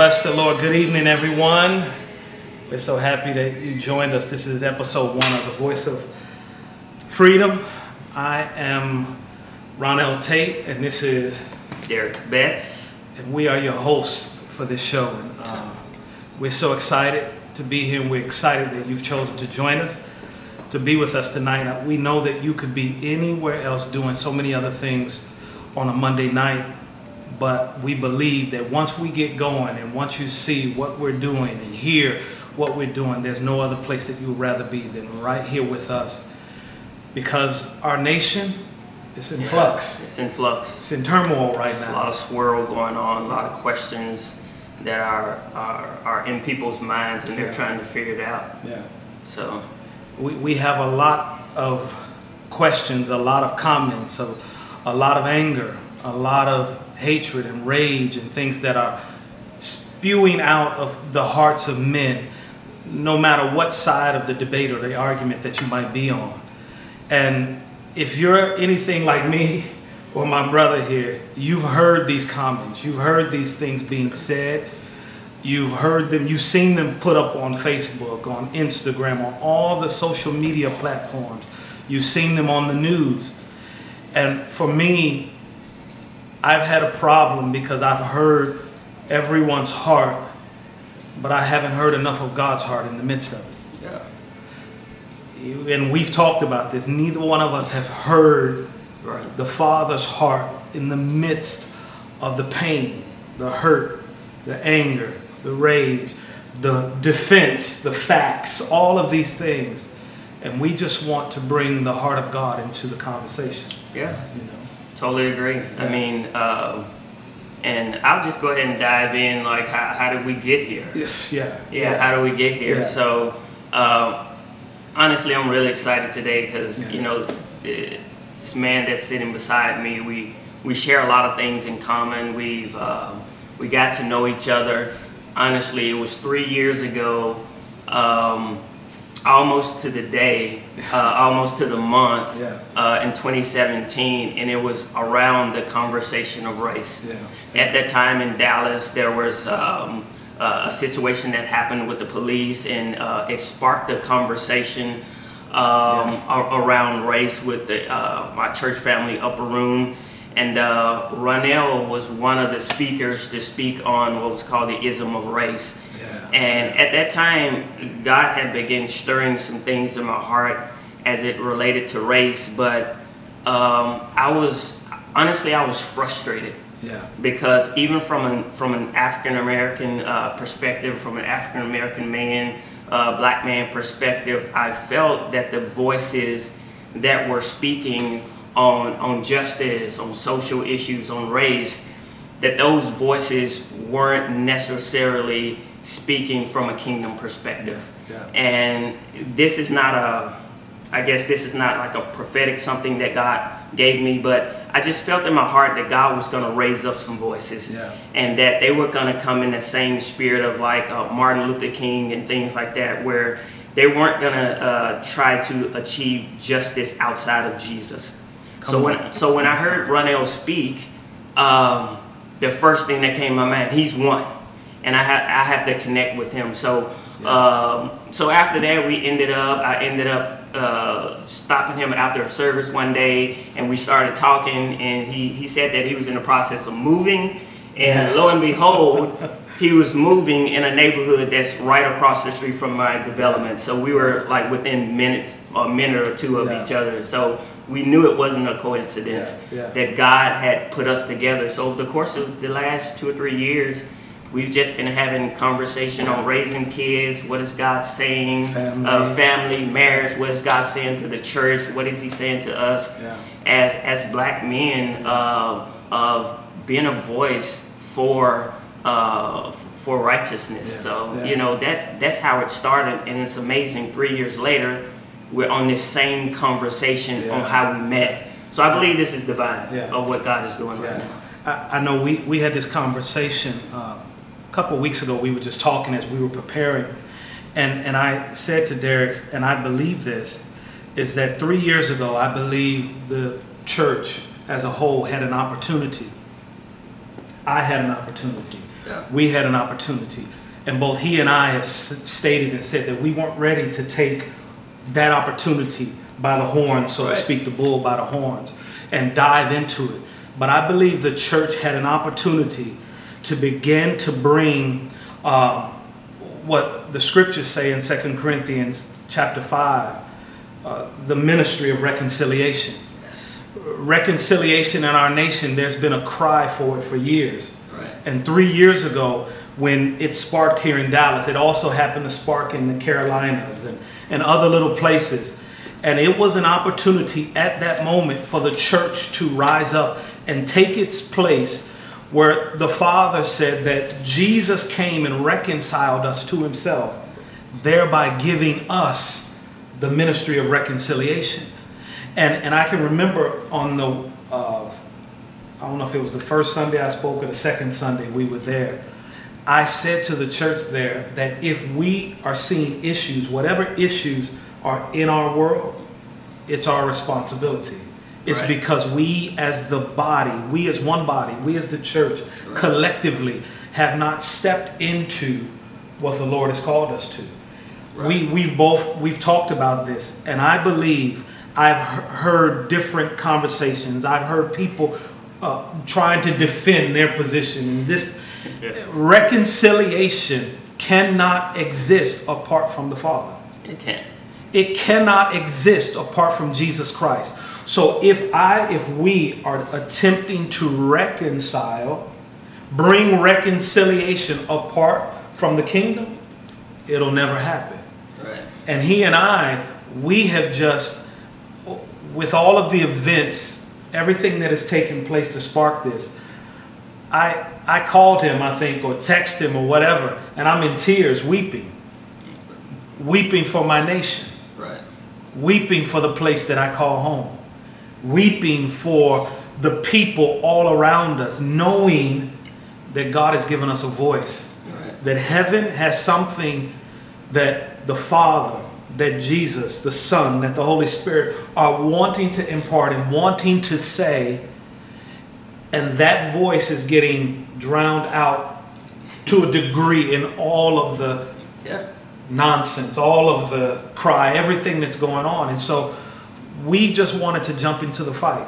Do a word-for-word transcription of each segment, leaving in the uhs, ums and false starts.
bless the Lord. Good evening, everyone. We're so happy that you joined us. This is episode one of The Voice of Freedom. I am Ronell Tate, and this is Derek Betts, and we are your hosts for this show. And, um, we're so excited to be here, and we're excited that you've chosen to join us, to be with us tonight. We know that you could be anywhere else doing so many other things on a Monday night, but we believe that once we get going and once you see what we're doing and hear what we're doing, there's no other place that you would rather be than right here with us, because our nation is in yeah, flux. It's in flux. It's in turmoil right There's now. A lot of swirl going on, a lot of questions that are are, are in people's minds, and they're yeah. trying to figure it out. Yeah. So we, we have a lot of questions, a lot of comments, a, a lot of anger, a lot of hatred and rage and things that are spewing out of the hearts of men, no matter what side of the debate or the argument that you might be on. And if you're anything like me or my brother here, you've heard these comments, you've heard these things being said, you've heard them, you've seen them put up on Facebook, on Instagram, on all the social media platforms, you've seen them on the news. And for me, I've had a problem because I've heard everyone's heart, but I haven't heard enough of God's heart in the midst of it. Yeah. And we've talked about this. Neither one of us have heard right. the Father's heart in the midst of the pain, the hurt, the anger, the rage, the defense, the facts, all of these things. And we just want to bring the heart of God into the conversation. Yeah. You know? Totally agree. Yeah. I mean, uh, and I'll just go ahead and dive in, like, how, how did we get here? Yeah. Yeah, yeah. how do we get here? Yeah. So, uh, honestly, I'm really excited today because, yeah. you know, it, this man that's sitting beside me, we, we share a lot of things in common. We've uh, we got to know each other. Honestly, it was three years ago. Um, almost to the day, uh, almost to the month yeah. uh, in twenty seventeen, and it was around the conversation of race. Yeah. At that time in Dallas, there was um, uh, a situation that happened with the police, and uh, it sparked a conversation um, yeah. a- around race with the, uh, my church family, Upper Room, and uh, Ronell was one of the speakers to speak on what was called the ism of race. And at that time, God had begun stirring some things in my heart as it related to race. But um, I was, honestly, I was frustrated. Yeah. Because even from an, from an African-American uh, perspective, from an African-American man, uh, black man perspective, I felt that the voices that were speaking on, on justice, on social issues, on race, that those voices weren't necessarily speaking from a kingdom perspective. Yeah. And this is not a, I guess this is not like a prophetic something that God gave me, but I just felt in my heart that God was going to raise up some voices yeah. and that they were going to come in the same spirit of like uh, Martin Luther King and things like that, where they weren't going to uh, try to achieve justice outside of Jesus. Come so on. when so when I heard Ronell speak, um, the first thing that came to my mind, he's one. And I had I have to connect with him. So yeah. um, so after that, we ended up. I ended up uh, stopping him after a service one day, and we started talking. And he, he said that he was in the process of moving, and lo and behold, he was moving in a neighborhood that's right across the street from my development. So we were like within minutes, a minute or two of yeah. each other. So we knew it wasn't a coincidence yeah. Yeah. that God had put us together. So over the course of the last two or three years, we've just been having conversation on raising kids. What is God saying? Family, uh, family marriage. What is God saying to the church? What is He saying to us yeah. as as black men uh, of being a voice for uh, for righteousness? Yeah. So yeah. you know that's that's how it started, and it's amazing. Three years later, we're on this same conversation yeah. on how we met. So I believe this is divine yeah. of what God is doing yeah. right now. I, I know we we had this conversation. Uh, A couple of weeks ago, we were just talking as we were preparing, and, and I said to Derek, and I believe this, is that three years ago, I believe the church as a whole had an opportunity. I had an opportunity yeah. we had an opportunity. And both he and I have stated and said that we weren't ready to take that opportunity by the horns, so right. to speak, the bull by the horns, and dive into it. But I believe the church had an opportunity to begin to bring uh, what the scriptures say in Second Corinthians chapter five, uh, the ministry of reconciliation. Yes. Reconciliation in our nation, there's been a cry for it for years. Right. And three years ago, when it sparked here in Dallas, it also happened to spark in the Carolinas and, and other little places. And it was an opportunity at that moment for the church to rise up and take its place where the Father said that Jesus came and reconciled us to himself, thereby giving us the ministry of reconciliation. And and I can remember on the, uh, I don't know if it was the first Sunday I spoke or the second Sunday we were there, I said to the church there that if we are seeing issues, whatever issues are in our world, it's our responsibility. It's right. because we as the body, we as one body, we as the church right. collectively have not stepped into what the Lord has called us to. Right. We, we've both, we've talked about this, and I believe I've heard different conversations. I've heard people uh, trying to defend their position. This yeah. reconciliation cannot exist apart from the Father. It can't. It cannot exist apart from Jesus Christ. So if I, if we are attempting to reconcile, bring reconciliation apart from the kingdom, it'll never happen. Right. And he and I, we have just, with all of the events, everything that has taken place to spark this, I, I called him, I think, or texted him or whatever, and I'm in tears, weeping, weeping for my nation. Right. Weeping for the place that I call home. Weeping for the people all around us, knowing that God has given us a voice. Right. That heaven has something that the Father, that Jesus, the Son, that the Holy Spirit are wanting to impart and wanting to say. And that voice is getting drowned out to a degree in all of the... Yeah. nonsense, all of the cry, everything that's going on. And so we just wanted to jump into the fight.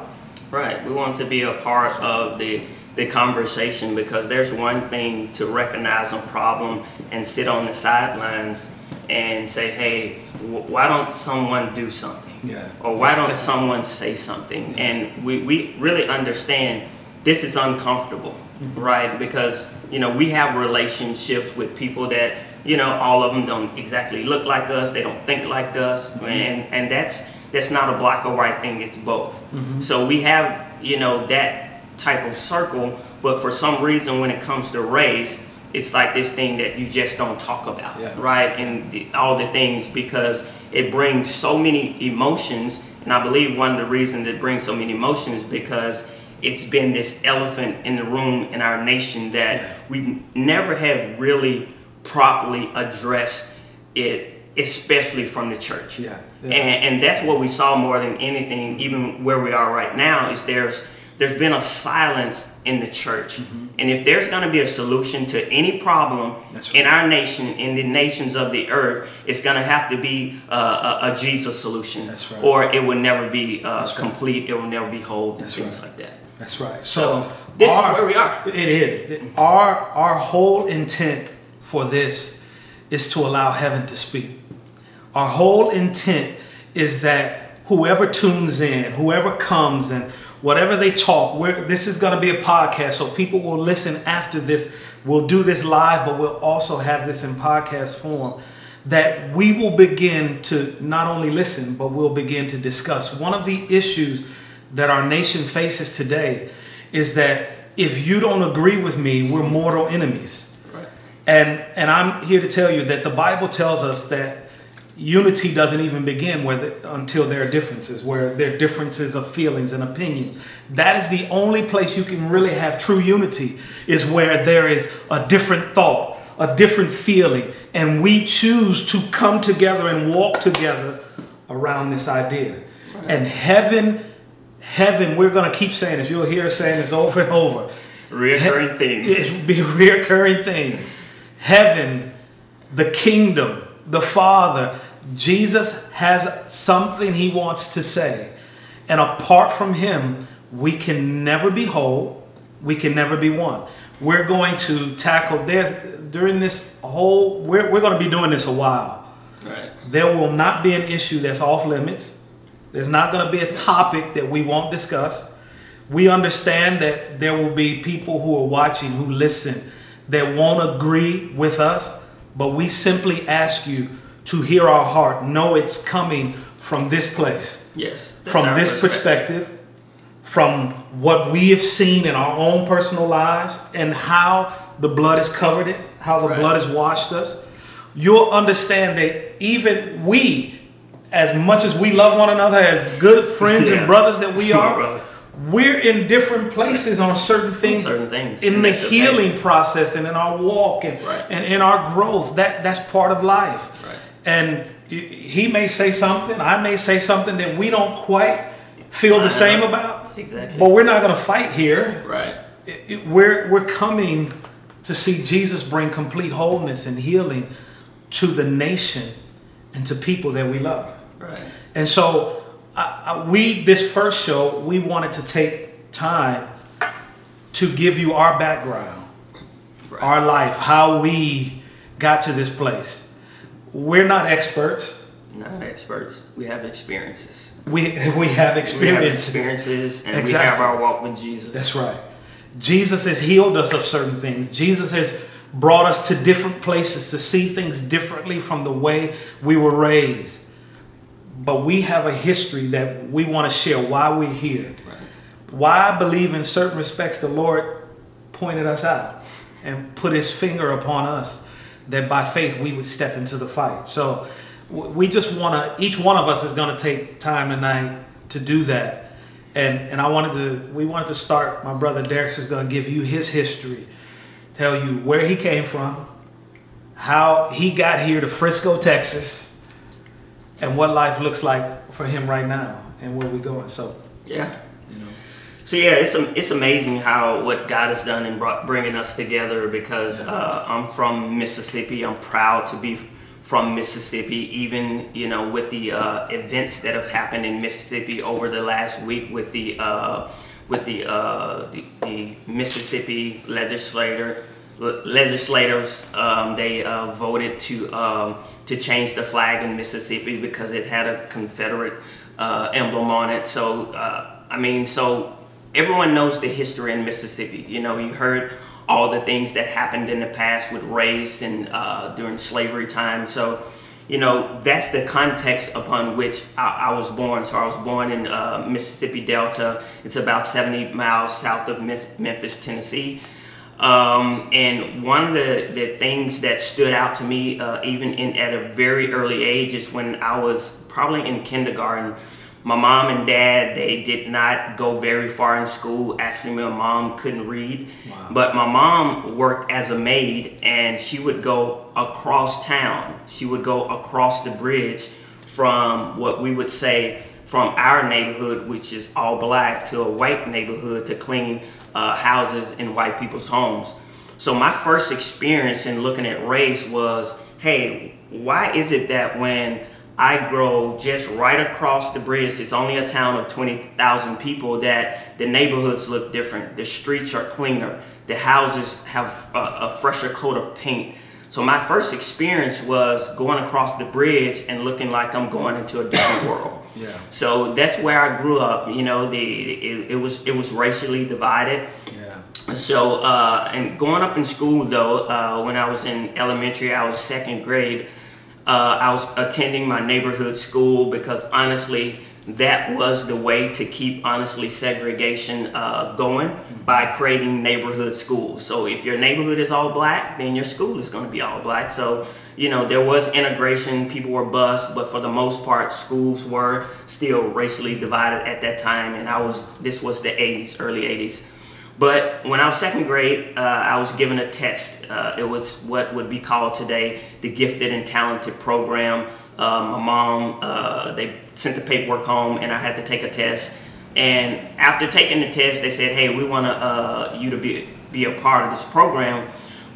Right. We want to be a part of the the conversation, because there's one thing to recognize a problem and sit on the sidelines and say, hey, w- why don't someone do something? Yeah. Or why don't someone say something? And we, we really understand this is uncomfortable, mm-hmm. right? Because, you know, we have relationships with people that, you know, all of them don't exactly look like us. They don't think like us, mm-hmm. and and that's that's not a black or white thing. It's both. Mm-hmm. So we have, you know, that type of circle, but for some reason, when it comes to race, it's like this thing that you just don't talk about, yeah. right? And the, all the things, because it brings so many emotions, and I believe one of the reasons it brings so many emotions is because it's been this elephant in the room in our nation that yeah. we never have really properly address it, especially from the church. Yeah, yeah. And, and that's what we saw more than anything, even where we are right now, is there's there's been a silence in the church. Mm-hmm. And if there's going to be a solution to any problem right. in our nation, in the nations of the earth, it's going to have to be a, a, a Jesus solution. That's right. Or it will never be uh, complete. Right. It will never be whole, and that's things right. like that. That's right. So, so this our, is where we are. It is. Our, our whole intent for this is to allow heaven to speak. Our whole intent is that whoever tunes in, whoever comes and whatever they talk, we're, this is going to be a podcast, so people will listen after this. We'll do this live, but we'll also have this in podcast form, that we will begin to not only listen, but we'll begin to discuss. One of the issues that our nation faces today is that if you don't agree with me, we're mortal enemies. And and I'm here to tell you that the Bible tells us that unity doesn't even begin where the, until there are differences, where there are differences of feelings and opinions. That is the only place you can really have true unity, is where there is a different thought, a different feeling, and we choose to come together and walk together around this idea. Right. And heaven, heaven, we're going to keep saying this. You'll hear us saying this over and over. Reoccurring theme. It be a reoccurring thing. Heaven, the kingdom, the Father. Jesus has something he wants to say. And apart from him, we can never be whole. We can never be one. We're going to tackle this during this whole, we're, we're going to be doing this a while. Right. There will not be an issue that's off limits. There's not going to be a topic that we won't discuss. We understand that there will be people who are watching, who listen, that won't agree with us, but we simply ask you to hear our heart. Know it's coming from this place. Yes. From this perspective, perspective, from what we have seen in our own personal lives and how the blood has covered it, how the right. blood has washed us. You'll understand that even we, as much as we love one another, as good friends yeah. and brothers that we Smart are, brother. We're in different places on certain things, certain things. in and the healing okay. process and in our walk and, right. and in our growth. That that's part of life. Right. And he may say something, I may say something that we don't quite feel the same about. Exactly. But we're not going to fight here. Right. It, it, we're we're coming to see Jesus bring complete wholeness and healing to the nation and to people that we love. Right. And so I, I, we, this first show, we wanted to take time to give you our background, right. our life, how we got to this place. We're not experts. Not experts. We have experiences. We we have experiences. We have experiences and exactly. we have our walk with Jesus. That's right. Jesus has healed us of certain things. Jesus has brought us to different places to see things differently from the way we were raised. But we have a history that we want to share why we're here. Right. Why I believe in certain respects the Lord pointed us out and put his finger upon us that by faith we would step into the fight. So we just want to, each one of us is going to take time tonight to do that. And and I wanted to, we wanted to start, my brother Derek is going to give you his history. Tell you where he came from, how he got here to Frisco, Texas, and what life looks like for him right now and where we're going. So yeah, you know. So yeah, it's it's amazing how what God has done in brought, bringing us together. Because uh, I'm from Mississippi. I'm proud to be from Mississippi. Even you know with the uh, events that have happened in Mississippi over the last week with the. Uh, with the, uh, the the Mississippi legislator legislators, um, they uh, voted to um, to change the flag in Mississippi because it had a Confederate uh, emblem on it. So uh, I mean, so everyone knows the history in Mississippi. You know, you heard all the things that happened in the past with race and uh, during slavery time. So you know, that's the context upon which I, I was born. So I was born in uh, Mississippi Delta. It's about seventy miles south of Miss, Memphis, Tennessee. Um, and one of the, the things that stood out to me, uh, even in at a very early age, is when I was probably in kindergarten. My mom and dad, they did not go very far in school. Actually, my mom couldn't read. Wow. But my mom worked as a maid, and she would go across town. She would go across the bridge from what we would say from our neighborhood, which is all black, to a white neighborhood to clean uh, houses in white people's homes. So my first experience in looking at race was, hey, why is it that when I grow just right across the bridge, it's only a town of twenty thousand people, that the neighborhoods look different, the streets are cleaner, the houses have a, a fresher coat of paint. So my first experience was going across the bridge and looking like I'm going into a different world. Yeah. So that's where I grew up. You know, the it, it was it was racially divided. Yeah. So uh, and going up in school though, uh, when I was in elementary, I was second grade. Uh, I was attending my neighborhood school because honestly, that was the way to keep honestly segregation uh, going, by creating neighborhood schools. So if your neighborhood is all black, then your school is going to be all black. So you know there was integration, people were bused, but for the most part, schools were still racially divided at that time. And I was this was the eighties, early eighties. But when I was second grade, uh, I was given a test. Uh, it was what would be called today the Gifted and Talented Program. Uh, my mom, uh, they sent the paperwork home, and I had to take a test. And after taking the test, they said, "Hey, we want uh, you to be be a part of this program.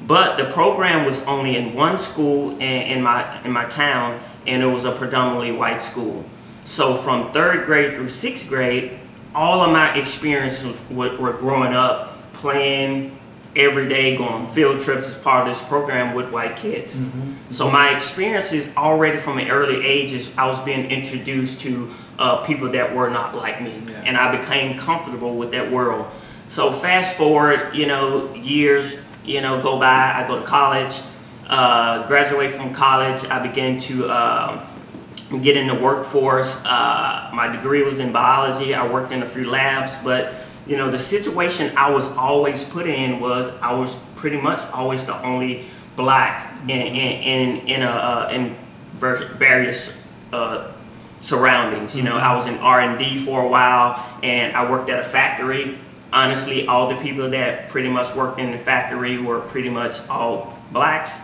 But the program was only in one school in, in my in my town, and it was a predominantly white school. So from third grade through sixth grade, all of my experiences were, were growing up, playing every day, going field trips as part of this program with white kids. Mm-hmm. So my experiences already from an early age is I was being introduced to uh, people that were not like me, yeah. and I became comfortable with that world. So fast forward, you know, years, you know, go by, I go to college, uh, graduate from college, I begin to uh, get in the workforce. Uh, my degree was in biology, I worked in a few labs, but you know, the situation I was always put in was I was pretty much always the only black in in in, in a uh, in various uh, surroundings. You know, I was in R and D for a while, and I worked at a factory. Honestly, all the people that pretty much worked in the factory were pretty much all blacks.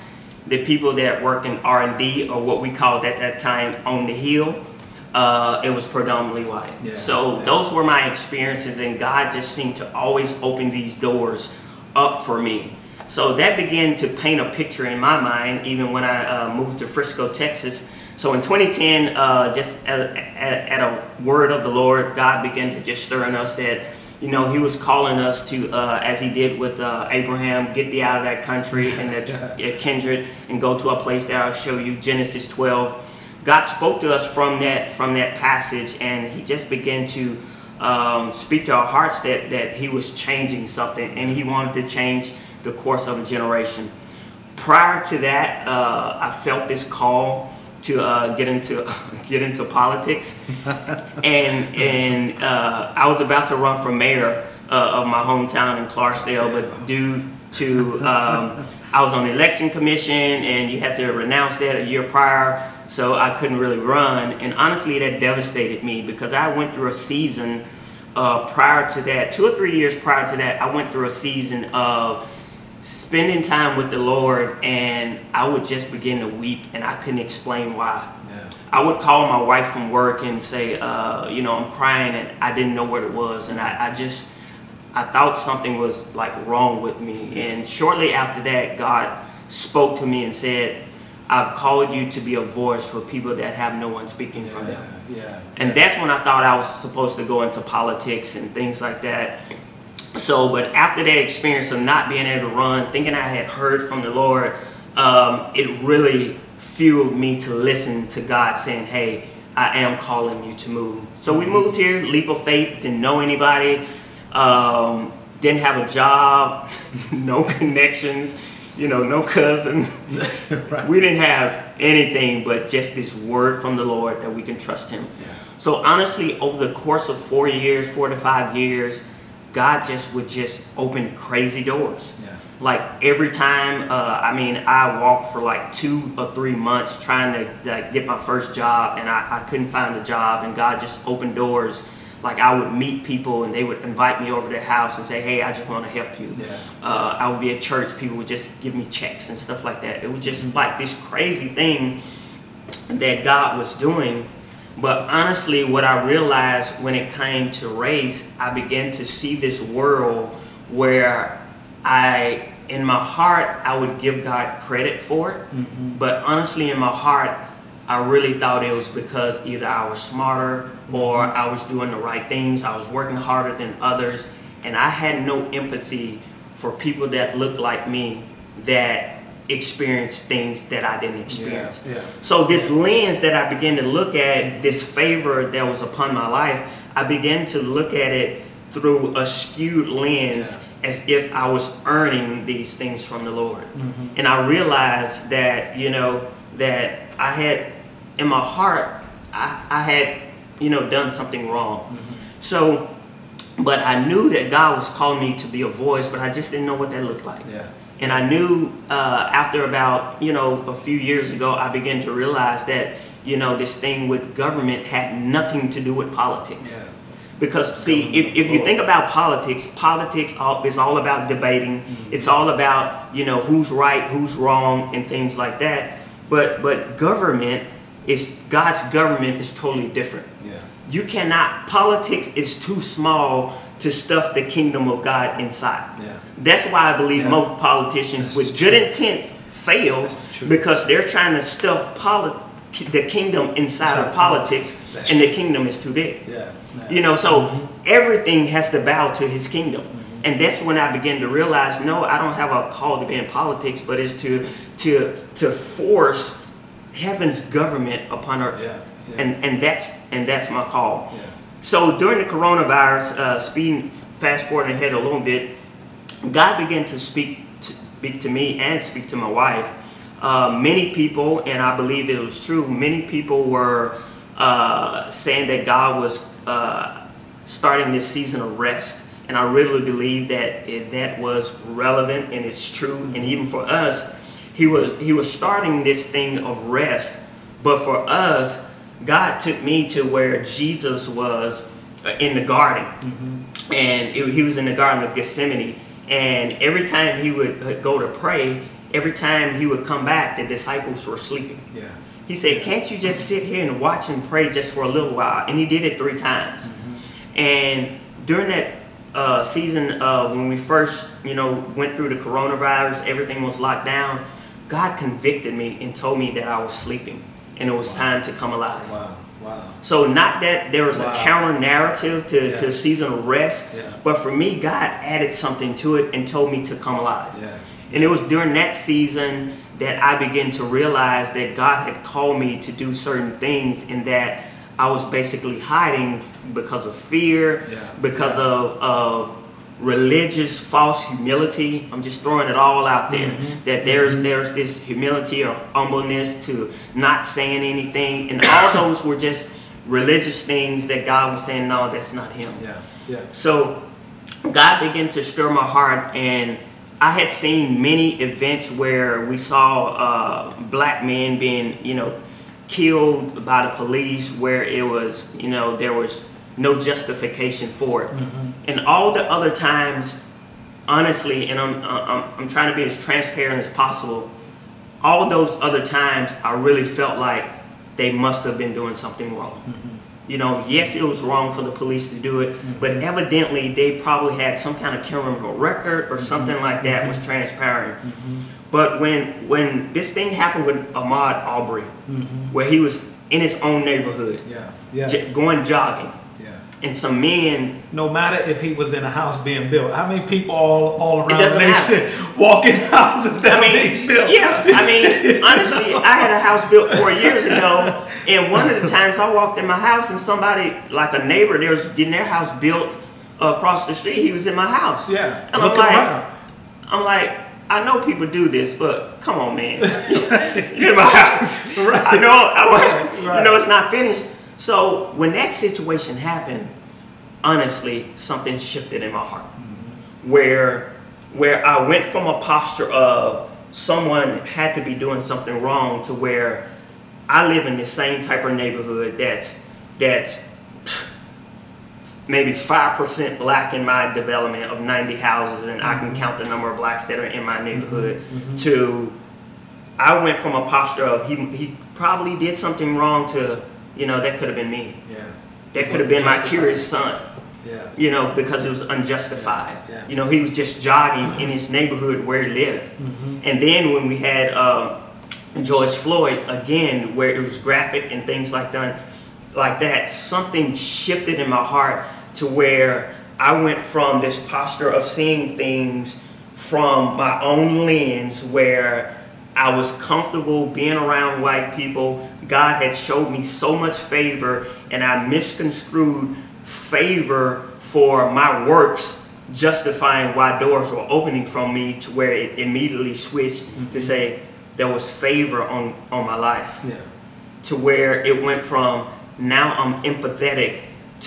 The people that worked in R and D, or what we called at that time on the hill, Uh, it was predominantly white. Yeah, so yeah. those were my experiences, and God just seemed to always open these doors up for me. So that began to paint a picture in my mind, even when I uh, moved to Frisco, Texas. So in twenty ten, uh, just at, at, at a word of the Lord, God began to just stir in us that, you know, He was calling us to, uh, as He did with uh, Abraham, get thee out of that country and that your kindred, and go to a place that I'll show you, Genesis twelve. God spoke to us from that from that passage, and He just began to um, speak to our hearts that, that He was changing something, and He wanted to change the course of a generation. Prior to that, uh, I felt this call to uh, get into get into politics, and and uh, I was about to run for mayor uh, of my hometown in Clarksdale, but due to um, I was on the election commission, and you had to renounce that a year prior. So I couldn't really run, and honestly that devastated me, because I went through a season uh, prior to that, two or three years prior to that, I went through a season of spending time with the Lord, and I would just begin to weep, and I couldn't explain why. Yeah. I would call my wife from work and say, uh, you know, I'm crying, and I didn't know what it was, and I, I just, I thought something was like wrong with me. And shortly after that, God spoke to me and said, I've called you to be a voice for people that have no one speaking yeah, for them. Yeah, and yeah. that's when I thought I was supposed to go into politics and things like that. So, but after that experience of not being able to run, thinking I had heard from the Lord, um, it really fueled me to listen to God saying, hey, I am calling you to move. So we moved here, leap of faith, didn't know anybody, um, didn't have a job, no connections. You know, no cousins. Right. We didn't have anything but just this word from the Lord that we can trust Him. Yeah. So honestly, over the course of four years, four to five years, God just would just open crazy doors. Yeah. Like every time, uh, I mean, I walked for like two or three months trying to like, get my first job, and I, I couldn't find a job, and God just opened doors. Like I would meet people and they would invite me over to their house and say, hey, I just want to help you. Yeah. Uh, I would be at church, people would just give me checks and stuff like that. It was just like this crazy thing that God was doing. But honestly, what I realized when it came to race, I began to see this world where I, in my heart, I would give God credit for it. Mm-hmm. But honestly, in my heart, I really thought it was because either I was smarter or I was doing the right things, I was working harder than others, and I had no empathy for people that looked like me that experienced things that I didn't experience. Yeah, yeah. So this lens that I began to look at, this favor that was upon my life, I began to look at it through a skewed lens yeah. as if I was earning these things from the Lord. Mm-hmm. And I realized that, you know, that I had, in my heart, I, I had, you know, done something wrong. Mm-hmm. So, but I knew that God was calling me to be a voice, but I just didn't know what that looked like. Yeah. And I knew uh, after about, you know, a few years ago, I began to realize that, you know, this thing with government had nothing to do with politics. Yeah. Because, see, if, if you think about politics, politics all, is all about debating. Mm-hmm. It's all about, you know, who's right, who's wrong, and things like that. But but government is God's government is totally different. Yeah. You cannot politics is too small to stuff the kingdom of God inside. Yeah. That's why I believe yeah. most politicians That's with good truth. intents fail the because they're trying to stuff poli- the kingdom inside That's of politics That's and true. the kingdom is too big. Yeah. Yeah. You know, so mm-hmm. everything has to bow to his kingdom. And that's when I began to realize, no, I don't have a call to be in politics, but it's to to to force heaven's government upon earth. Yeah, yeah. And and that's and that's my call. Yeah. So during the coronavirus, uh, speeding fast forward ahead a little bit, God began to speak to, speak to me and speak to my wife. Uh, many people, and I believe it was true, many people were uh, saying that God was uh, starting this season of rest. And I really believe that it, that was relevant and it's true. And even for us, he was he was starting this thing of rest. But for us, God took me to where Jesus was in the garden. Mm-hmm. And it, he was in the Garden of Gethsemane. And every time he would go to pray, every time he would come back, the disciples were sleeping. Yeah. He said, "Can't you just sit here and watch and pray just for a little while?" And he did it three times. Mm-hmm. And during that Uh, season uh, when we first, you know, went through the coronavirus, everything was locked down. God convicted me and told me that I was sleeping, and it was wow. time to come alive. Wow, wow. So not that there was wow. a counter narrative to yeah. to season of rest, yeah. but for me, God added something to it and told me to come alive. Yeah. And it was during that season that I began to realize that God had called me to do certain things, and that I was basically hiding because of fear, yeah. because yeah. of, of religious false humility. I'm just throwing it all out there. Mm-hmm. That there's mm-hmm. there's this humility or humbleness to not saying anything. And all those were just religious things that God was saying, no, that's not him. Yeah. Yeah. So God began to stir my heart, and I had seen many events where we saw uh, black men being, you know, killed by the police, where it was, you know, there was no justification for it. Mm-hmm. And all the other times, honestly, and I'm, I'm I'm trying to be as transparent as possible, all those other times I really felt like they must have been doing something wrong. Mm-hmm. You know, yes, it was wrong for the police to do it, mm-hmm. but evidently they probably had some kind of criminal record or something mm-hmm. like that mm-hmm. was transparent. Mm-hmm. But when when this thing happened with Ahmaud Arbery, mm-hmm. where he was in his own neighborhood, yeah. Yeah. J- going jogging, yeah. and some men. No matter if he was in a house being built, how many people all, all around the nation walk in houses that I mean, are being built? Yeah, I mean, honestly, I had a house built four years ago, and one of the times I walked in my house and somebody, like a neighbor, there was getting their house built uh, across the street. He was in my house. Yeah, and I'm like, around. I'm like. I know people do this, but come on, man. You're in my house. Right. I know, I, right, right. You know it's not finished. So when that situation happened, honestly, something shifted in my heart. Mm-hmm. Where, where I went from a posture of someone had to be doing something wrong to where I live in the same type of neighborhood that's, that's maybe five percent black in my development of ninety houses, and I can count the number of blacks that are in my neighborhood, mm-hmm. to I went from a posture of he he probably did something wrong to, you know, that could have been me. Yeah. That could have been my curious son. Yeah. You know, because it was unjustified. Yeah. Yeah. You know, he was just jogging in his neighborhood where he lived. Mm-hmm. And then when we had um, George Floyd, again, where it was graphic and things like that, like that, something shifted in my heart to where I went from this posture of seeing things from my own lens, where I was comfortable being around white people. God had showed me so much favor, and I misconstrued favor for my works, justifying why doors were opening from me, to where it immediately switched mm-hmm. to say there was favor on, on my life. Yeah. To where it went from, now I'm empathetic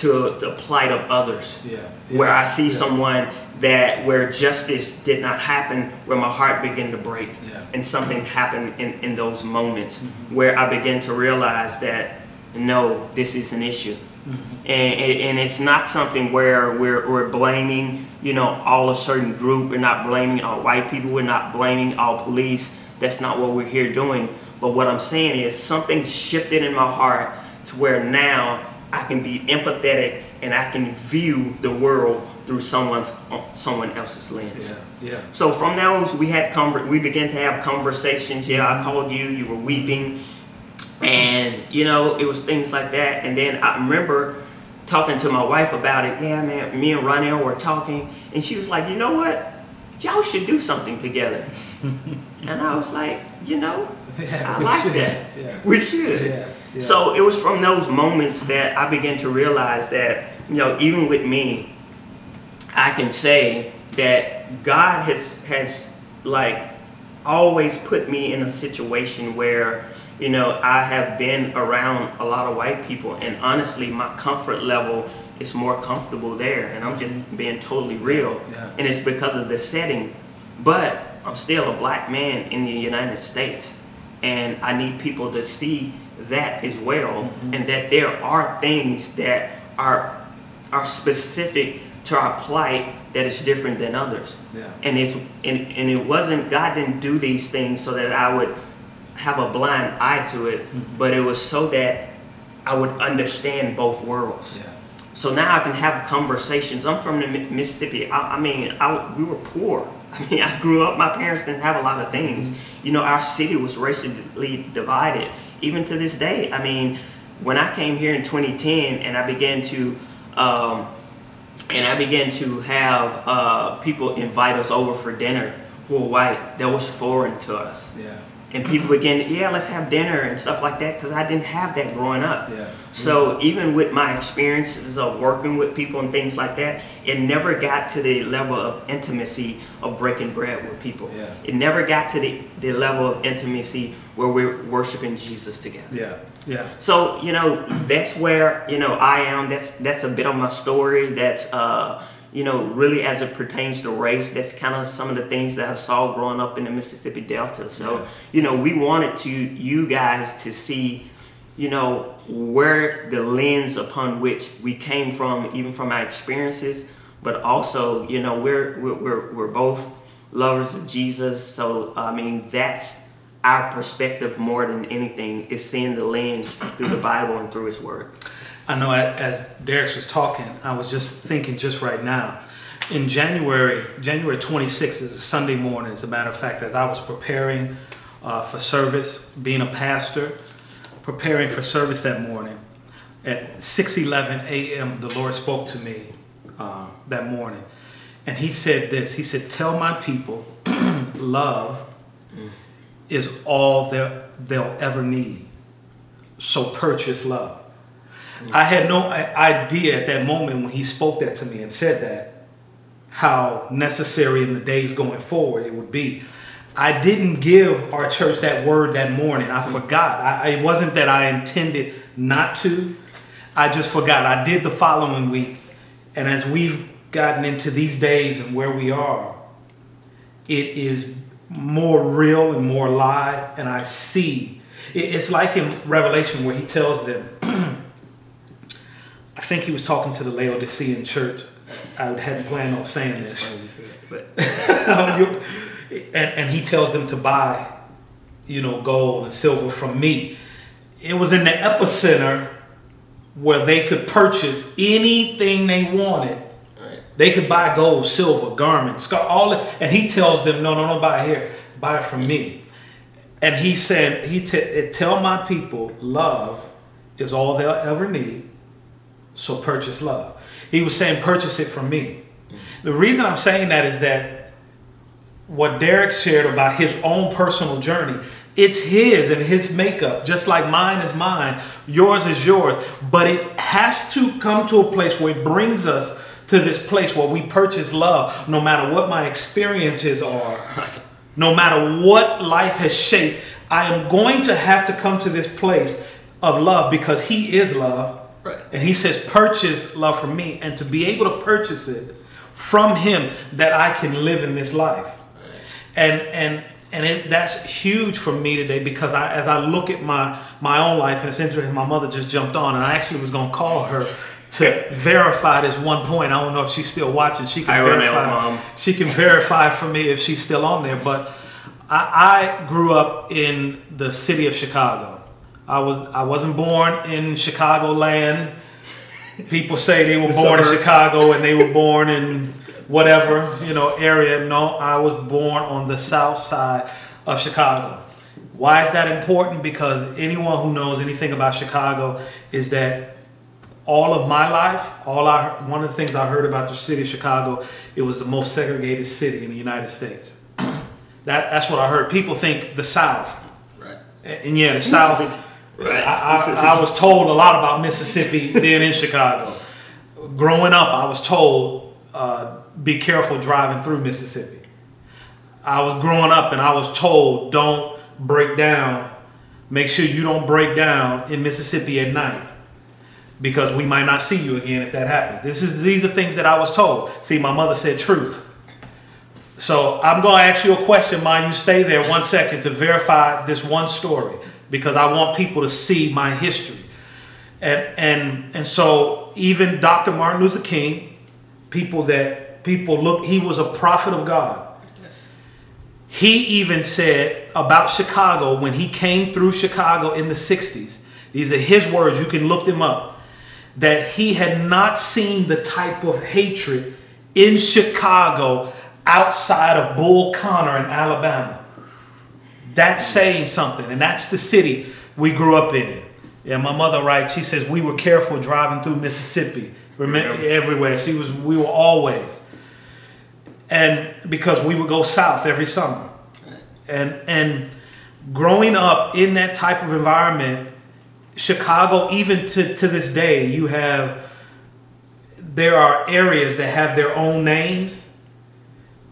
to the plight of others, yeah, yeah, where I see yeah. someone that where justice did not happen, where my heart began to break, yeah. and something happened in, in those moments mm-hmm. where I began to realize that, no, this is an issue. Mm-hmm. And, and it's not something where we're, we're blaming, you know, all a certain group. We're not blaming all white people. We're not blaming all police. That's not what we're here doing. But what I'm saying is something shifted in my heart to where now I can be empathetic and I can view the world through someone's someone else's lens. Yeah, yeah. So from those, we had conver- we began to have conversations. Yeah, I called you. You were weeping, and you know it was things like that. And then I remember talking to my wife about it. Yeah, man. Me and Ronell were talking, and she was like, "You know what? Y'all should do something together." And I was like, "You know, yeah, I like should. that. Yeah. We should." Yeah, yeah. So it was from those moments that I began to realize that you know even with me. I can say that God has has like always put me in a situation where, you know, I have been around a lot of white people, and honestly, my comfort level is more comfortable there, and I'm just being totally real, yeah. and it's because of the setting. But I'm still a black man in the United States, and I need people to see that as well, mm-hmm. and that there are things that are are specific to our plight that is different than others. Yeah. And it's and, and it wasn't, God didn't do these things so that I would have a blind eye to it, mm-hmm. but it was so that I would understand both worlds. Yeah. So now I can have conversations. I'm from the Mississippi. I, I mean, I, we were poor. I mean, I grew up, my parents didn't have a lot of things. Mm-hmm. You know, our city was racially divided. Even to this day, I mean, when I came here in twenty ten and I began to, um, And I began to have uh, people invite us over for dinner who were white. That was foreign to us. Yeah. And people began, to, yeah, let's have dinner and stuff like that, because I didn't have that growing up. Yeah. So yeah. even with my experiences of working with people and things like that, it never got to the level of intimacy of breaking bread with people. Yeah. It never got to the, the level of intimacy where we're worshiping Jesus together. Yeah. Yeah. So, you know, that's where, you know, I am. That's that's a bit of my story. That's, uh, you know, really as it pertains to race, that's kind of some of the things that I saw growing up in the Mississippi Delta. So, yeah. you know, we wanted to, you guys to see, you know, where the lens upon which we came from, even from our experiences, but also, you know, we're, we're, we're both lovers of Jesus. So, I mean, that's our perspective more than anything is seeing the lens through the Bible and through His Word. I know as Derek was talking, I was just thinking just right now. In January, January twenty-sixth is a Sunday morning. As a matter of fact, as I was preparing uh, for service, being a pastor, preparing for service that morning, at six eleven a.m., the Lord spoke to me uh, that morning. And He said this, He said, "Tell my people, love mm. is all they'll ever need. So purchase love." Yes. I had no idea at that moment when He spoke that to me and said that, how necessary in the days going forward it would be. I didn't give our church that word that morning. I forgot. I, it wasn't that I intended not to. I just forgot. I did the following week. And as we've gotten into these days and where we are, it is more real and more live, and I see it's like in Revelation where He tells them I think He was talking to the Laodicean church. I hadn't planned on saying this, but and, and He tells them to buy, you know, gold and silver from me. It was in the epicenter where they could purchase anything they wanted. They could buy gold, silver, garments, all that. And He tells them, no, no, no, buy here. Buy from me. And He said, "He t- tell my people, love is all they'll ever need. So purchase love." He was saying, purchase it from me. The reason I'm saying that is that what Derek shared about his own personal journey, it's his and his makeup, just like mine is mine, yours is yours. But it has to come to a place where it brings us to this place where we purchase love, no matter what my experiences are, no matter what life has shaped. I am going to have to come to this place of love because He is love. Right. And He says, purchase love from me, and to be able to purchase it from Him that I can live in this life. Right. And and and it, that's huge for me today, because I, as I look at my, my own life, and it's interesting, my mother just jumped on, and I actually was going to call her to verify this one point. I don't know if she's still watching. She can I verify. Mom. She can verify for me if she's still on there. But I, I grew up in the city of Chicago. I was I wasn't born in Chicagoland. people say they were the born suburbs. in Chicago and they were born in whatever, you know, area. No, I was born on the south side of Chicago. Why is that important? Because anyone who knows anything about Chicago is that all of my life, all I one of the things I heard about the city of Chicago, it was the most segregated city in the United States. That that's what I heard. People think the South, right? And yeah, the South. Right. I, I, I was told a lot about Mississippi being in Chicago. Growing up, I was told uh, be careful driving through Mississippi. I was growing up, and I was told don't break down. Make sure you don't break down in Mississippi at night, because we might not see you again if that happens. This is these are things that I was told. See, my mother said truth. So I'm going to ask you a question, Ma. You stay there one second to verify this one story, because I want people to see my history. And and and so even Doctor Martin Luther King, people that people look, he was a prophet of God. Yes. He even said about Chicago when he came through Chicago in the sixties. These are his words. You can look them up. That he had not seen the type of hatred in Chicago outside of Bull Connor in Alabama. That's saying something, and that's the city we grew up in. Yeah, my mother writes, she says, we were careful driving through Mississippi. Remember, yeah. Everywhere. She was, we were always. And because we would go south every summer. Right. And, and growing up in that type of environment, Chicago, even to, to this day, you have, there are areas that have their own names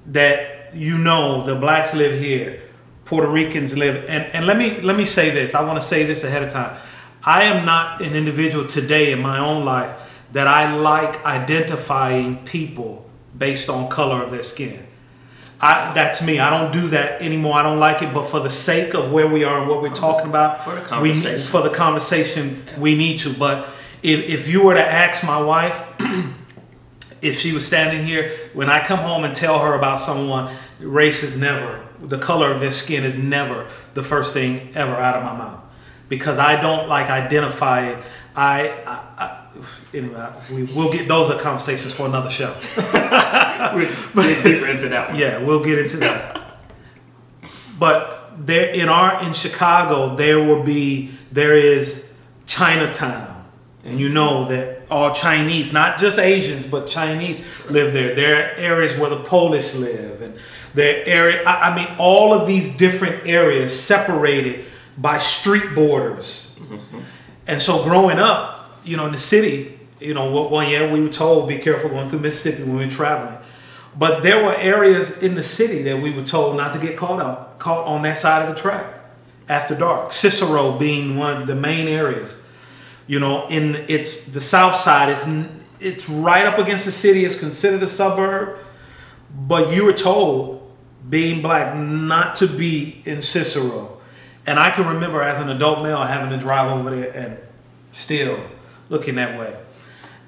that, you know, the blacks live here. Puerto Ricans live, and, and let me let me say this. I want to say this ahead of time. I am not an individual today in my own life that I like identifying people based on color of their skin. I, that's me. I don't do that anymore. I don't like it. But for the sake of where we are and what we're talking about, for the conversation, we, for the conversation yeah. we need to. But if, if you were to ask my wife, if she was standing here, when I come home and tell her about someone, race is never. The color of their skin is never the first thing ever out of my mouth, because I don't like identify it. I, I, I anyway, I, we, we'll get those are conversations for another show. We'll get deeper into that one. Yeah, we'll get into that. But there in our in Chicago, there will be there is Chinatown, and you know that all Chinese, not just Asians, but Chinese live there. There are areas where the Polish live and. Their area, I mean, all of these different areas separated by street borders. Mm-hmm. And so growing up, you know, in the city, you know, well, yeah, we were told be careful going through Mississippi when we were traveling. But there were areas in the city that we were told not to get caught up, caught on that side of the track after dark. Cicero being one of the main areas, you know, in it's the south side, it's, it's right up against the city. It's considered a suburb. But you were told, being black, not to be in Cicero. And I can remember as an adult male having to drive over there and still looking that way.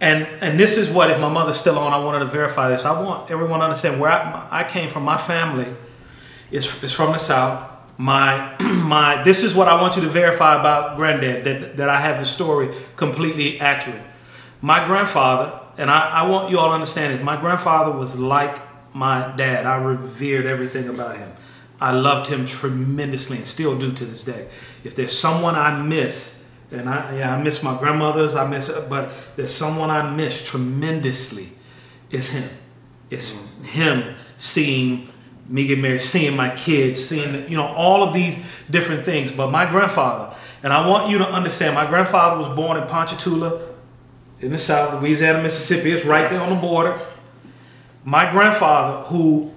And and this is what, if my mother's still on, I wanted to verify this. I want everyone to understand where I, I came from. My family is, is from the South. My my. This is what I want you to verify about Granddad, that, that I have the story completely accurate. My grandfather, and I, I want you all to understand this, my grandfather was like my dad. I revered everything about him. I loved him tremendously and still do to this day. If there's someone I miss, and I yeah, I miss my grandmothers, I miss, but there's someone I miss tremendously, it's him. It's mm-hmm. him seeing me get married, seeing my kids, seeing, you know, all of these different things. But my grandfather, and I want you to understand, my grandfather was born in Ponchatoula in the South, Louisiana, Mississippi. It's right there on the border. My grandfather, who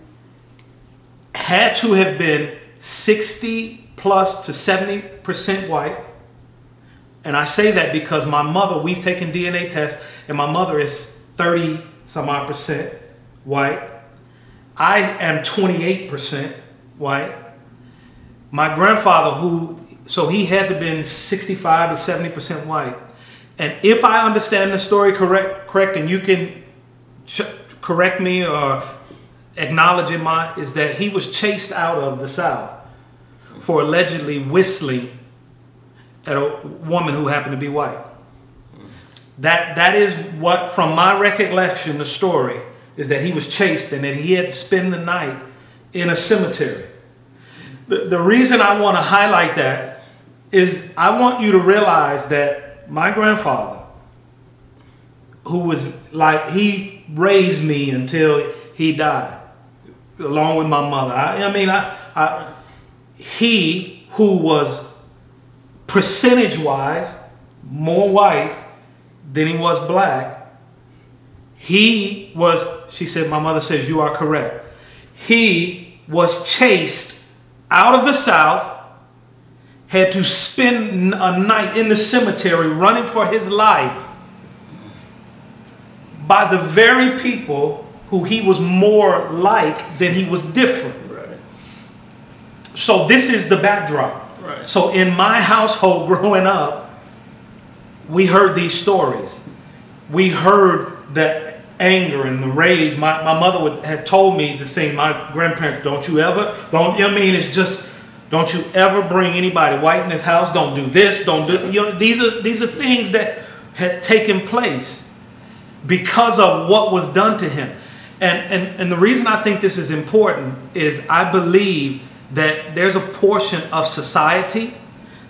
had to have been sixty plus to seventy percent white, and I say that because my mother, we've taken D N A tests, and my mother is thirty some odd percent white. I am twenty-eight percent white. My grandfather, who, so he had to have been sixty-five to seventy percent white. And if I understand the story correct, correct, and you can ch- correct me or acknowledge in my, is that he was chased out of the South for allegedly whistling at a woman who happened to be white. That that is what, from my recollection, the story is that he was chased and that he had to spend the night in a cemetery. The, the reason I want to highlight that is I want you to realize that my grandfather, who was like, he raised me until he died, along with my mother. I, I mean, I, I he who was percentage-wise more white than he was black, he was, she said, my mother says, you are correct. He was chased out of the South, had to spend a night in the cemetery running for his life by the very people who he was more like than he was different. Right. So this is the backdrop. Right. So in my household growing up, we heard these stories. We heard the anger and the rage. My, my mother would, had told me the thing, my grandparents, don't you ever, don't, I mean, it's just, don't you ever bring anybody white in this house. Don't do this. Don't do, you know, these are, these are things that had taken place because of what was done to him. And, and, and the reason I think this is important is I believe that there's a portion of society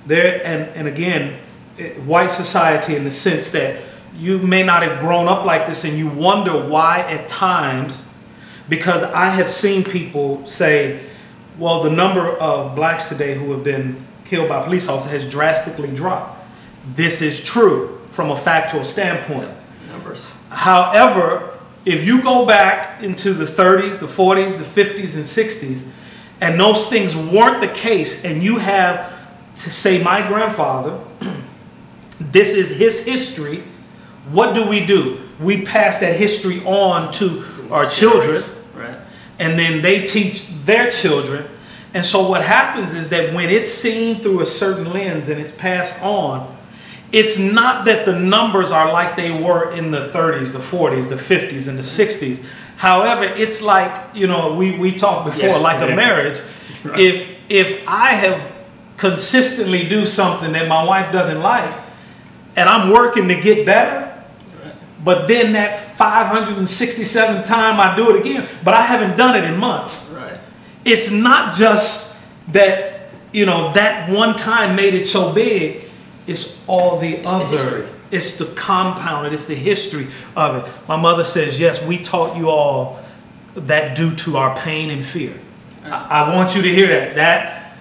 there. And, and again, white society in the sense that you may not have grown up like this and you wonder why at times, because I have seen people say, well, the number of blacks today who have been killed by police officers has drastically dropped. This is true from a factual standpoint. Numbers. However, if you go back into the thirties, the forties, the fifties, and sixties, and those things weren't the case, and you have to say my grandfather, this is his history. What do we do? We pass that history on to our children, right? And then they teach their children. And so what happens is that when it's seen through a certain lens and it's passed on, it's not that the numbers are like they were in the thirties, the forties, the fifties, and the sixties. However, it's like, you know, we, we talked before, yeah, like yeah. a marriage. Right. If if I have consistently do something that my wife doesn't like, and I'm working to get better, but then that five hundred sixty-seventh time I do it again, but I haven't done it in months. Right. It's not just that, you know, that one time made it so big. It's all the it's other. The it's the compound. It's the history of it. My mother says, yes, we taught you all that due to our pain and fear. I, I want you to hear that. That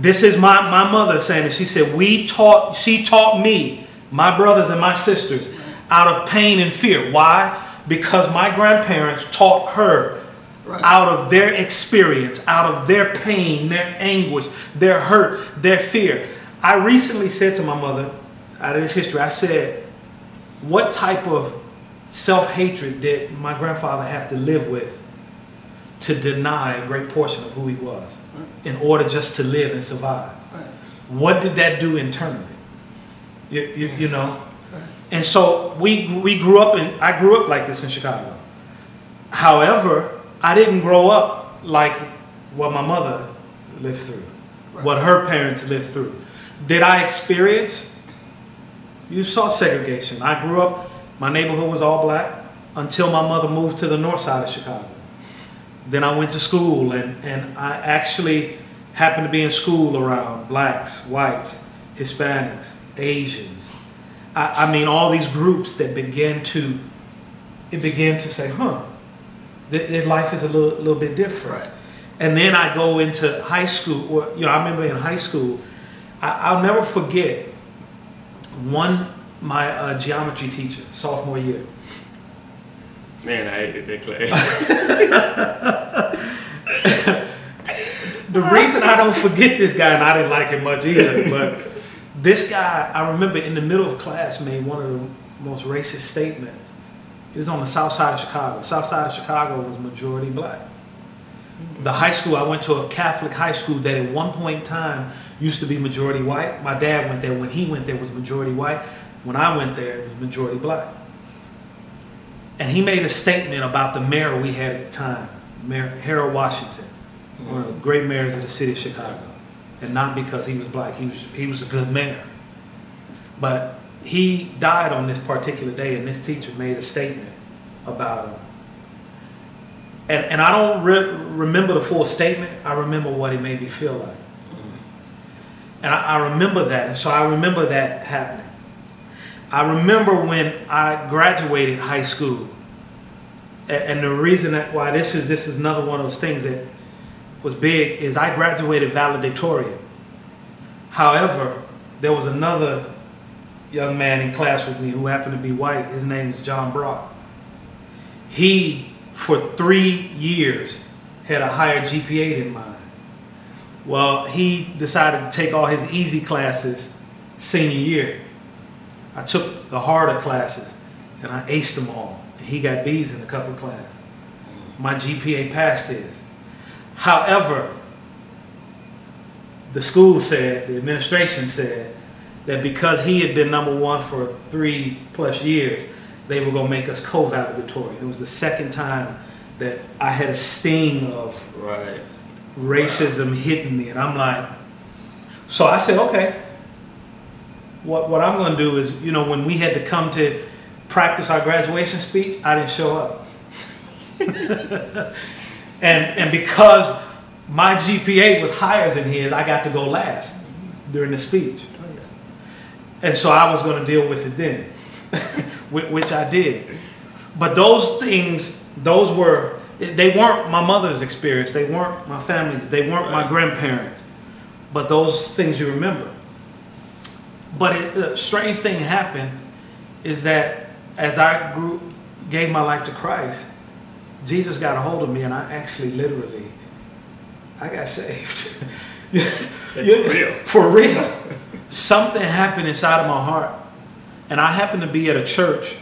this is my, my mother saying that. She said, we taught, she taught me, my brothers and my sisters, out of pain and fear. Why? Because my grandparents taught her right. out of their experience, out of their pain, their anguish, their hurt, their fear. I recently said to my mother, out of this history, I said, what type of self-hatred did my grandfather have to live with to deny a great portion of who he was right. in order just to live and survive? Right. What did that do internally? You, you, you know, and so we we grew up in I grew up like this in Chicago. However, I didn't grow up like what my mother lived through, right. what her parents lived through. Did I experience? You saw segregation. I grew up. My neighborhood was all black until my mother moved to the north side of Chicago. Then I went to school, and and I actually happened to be in school around blacks, whites, Hispanics, Asians. I, I mean, all these groups that began to, it began to say, huh, th- th- life is a little, little bit different. Right. And then I go into high school, or, you know, I remember in high school, I, I'll never forget one, my uh, geometry teacher, sophomore year. Man, I hated that class. The reason I don't forget this guy, and I didn't like him much either, but this guy, I remember in the middle of class, made one of the most racist statements. It was on the south side of Chicago. South side of Chicago was majority black. The high school, I went to a Catholic high school that at one point in time used to be majority white. My dad went there. When he went there, it was majority white. When I went there, it was majority black. And he made a statement about the mayor we had at the time, Mayor Harold Washington, one of the great mayors of the city of Chicago. And not because he was black, he was he was a good mayor. But he died on this particular day, and this teacher made a statement about him. And, and I don't re- remember the full statement. I remember what it made me feel like. And I, I remember that. And so I remember that happening. I remember when I graduated high school. And, and the reason that why this is this is another one of those things that was big is I graduated valedictorian. However, there was another young man in class with me who happened to be white. His name is John Brock. He, for three years, had a higher G P A than mine. Well, he decided to take all his easy classes senior year. I took the harder classes and I aced them all. He got B's in a couple of classes. My G P A passed his. However, the school said, the administration said, that because he had been number one for three plus years, they were going to make us co-valedictorian. It was the second time that I had a sting of right. racism wow. hitting me. And I'm like, so I said, okay, what what I'm going to do is, you know, when we had to come to practice our graduation speech, I didn't show up. and and because my G P A was higher than his, I got to go last during the speech. Oh, yeah. And so I was going to deal with it then. Which I did. But those things, those were, they weren't my mother's experience. They weren't my family's. They weren't right. my grandparents. But those things you remember. But it, the strange thing happened is that as I grew, gave my life to Christ, Jesus got a hold of me and I actually literally, I got saved. for real. For real. Something happened inside of my heart. And I happen to be at a church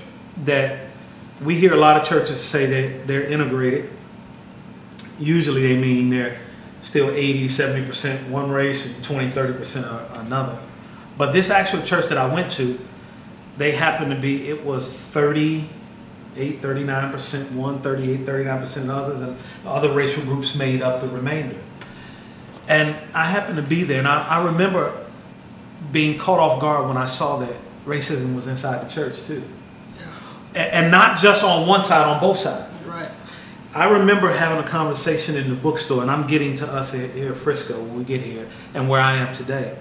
that we hear a lot of churches say that they're integrated. Usually they mean they're still eighty, seventy percent one race and twenty, thirty percent another. But this actual church that I went to, they happen to be, it was thirty-eight, thirty-nine percent one, thirty-eight, thirty-nine percent others, and other racial groups made up the remainder. And I happened to be there, and I, I remember being caught off guard when I saw that racism was inside the church too. Yeah. And not just on one side, on both sides. Right. I remember having a conversation in the bookstore, and I'm getting to us here at Frisco when we get here and where I am today.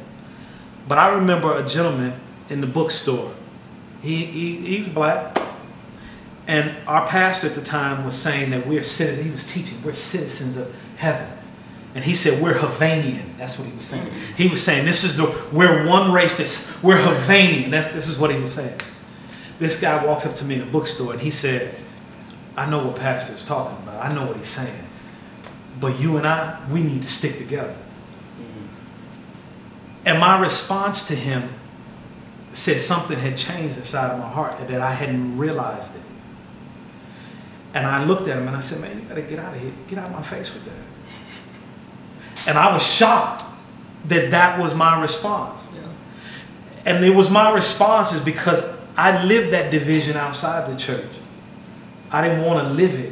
But I remember a gentleman in the bookstore. He he, he was black. And our pastor at the time was saying that we're citizens, he was teaching, we're citizens of heaven. And he said, we're Havanian. That's what he was saying. He was saying, this is the, we're one race, that's, we're Havanian. That's, this is what he was saying. This guy walks up to me in a bookstore and he said, I know what Pastor is talking about. I know what he's saying. But you and I, we need to stick together. Mm-hmm. And my response to him said something had changed inside of my heart and that I hadn't realized it. And I looked at him and I said, man, you better get out of here. Get out of my face with that. And I was shocked that that was my response. Yeah. And it was my response is because I lived that division outside the church. I didn't want to live it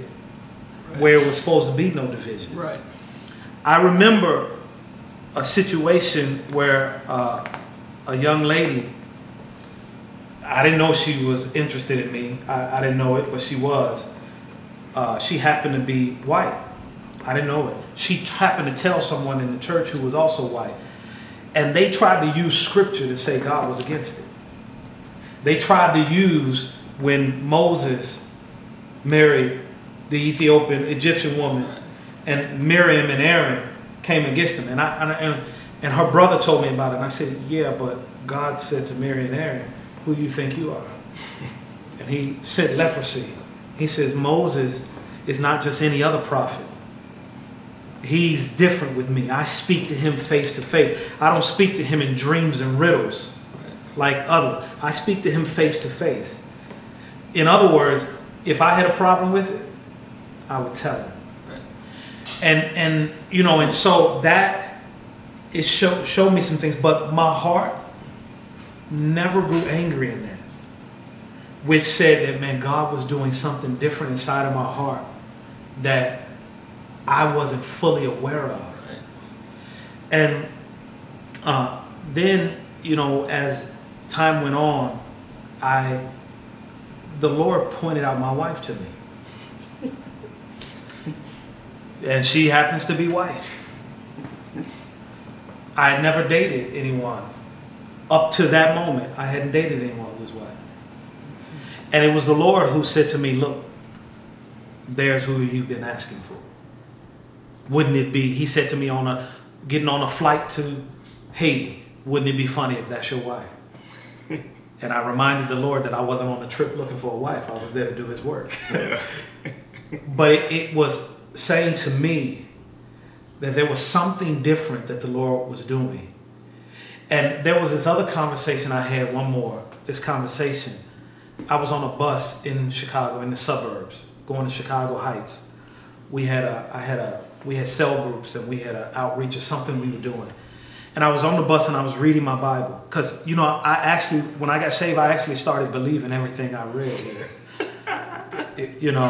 right. where it was supposed to be no division. Right. I remember a situation where uh, a young lady, I didn't know she was interested in me. I, I didn't know it, but she was. Uh, she happened to be white. I didn't know it. She happened to tell someone in the church who was also white. And they tried to use scripture to say God was against it. They tried to use when Moses married the Ethiopian Egyptian woman and Miriam and Aaron came against him. And, I, and, and her brother told me about it. And I said, yeah, but God said to Miriam and Aaron, who do you think you are? And he said leprosy. He says, Moses is not just any other prophet. He's different with me. I speak to him face to face. I don't speak to him in dreams and riddles like others. I speak to him face to face. In other words, if I had a problem with it, I would tell him. Right. And, and you know, and so that, it show, showed me some things, but my heart never grew angry in that, which said that, man, God was doing something different inside of my heart that I wasn't fully aware of. Right. And uh, then, you know, as time went on, I, the Lord pointed out my wife to me. And she happens to be white. I had never dated anyone. Up to that moment, I hadn't dated anyone who was white. And it was the Lord who said to me, look, there's who you've been asking for. Wouldn't it be, he said to me on a, getting on a flight to Haiti, wouldn't it be funny if that's your wife? And I reminded the Lord that I wasn't on a trip looking for a wife. I was there to do his work. But it, it was saying to me that there was something different that the Lord was doing. And there was this other conversation I had, one more, this conversation. I was on a bus in Chicago, in the suburbs, going to Chicago Heights. We had a, I had a, we had cell groups and we had an outreach or something we were doing. And I was on the bus and I was reading my Bible. Because, you know, I actually, when I got saved, I actually started believing everything I read there. It, you know.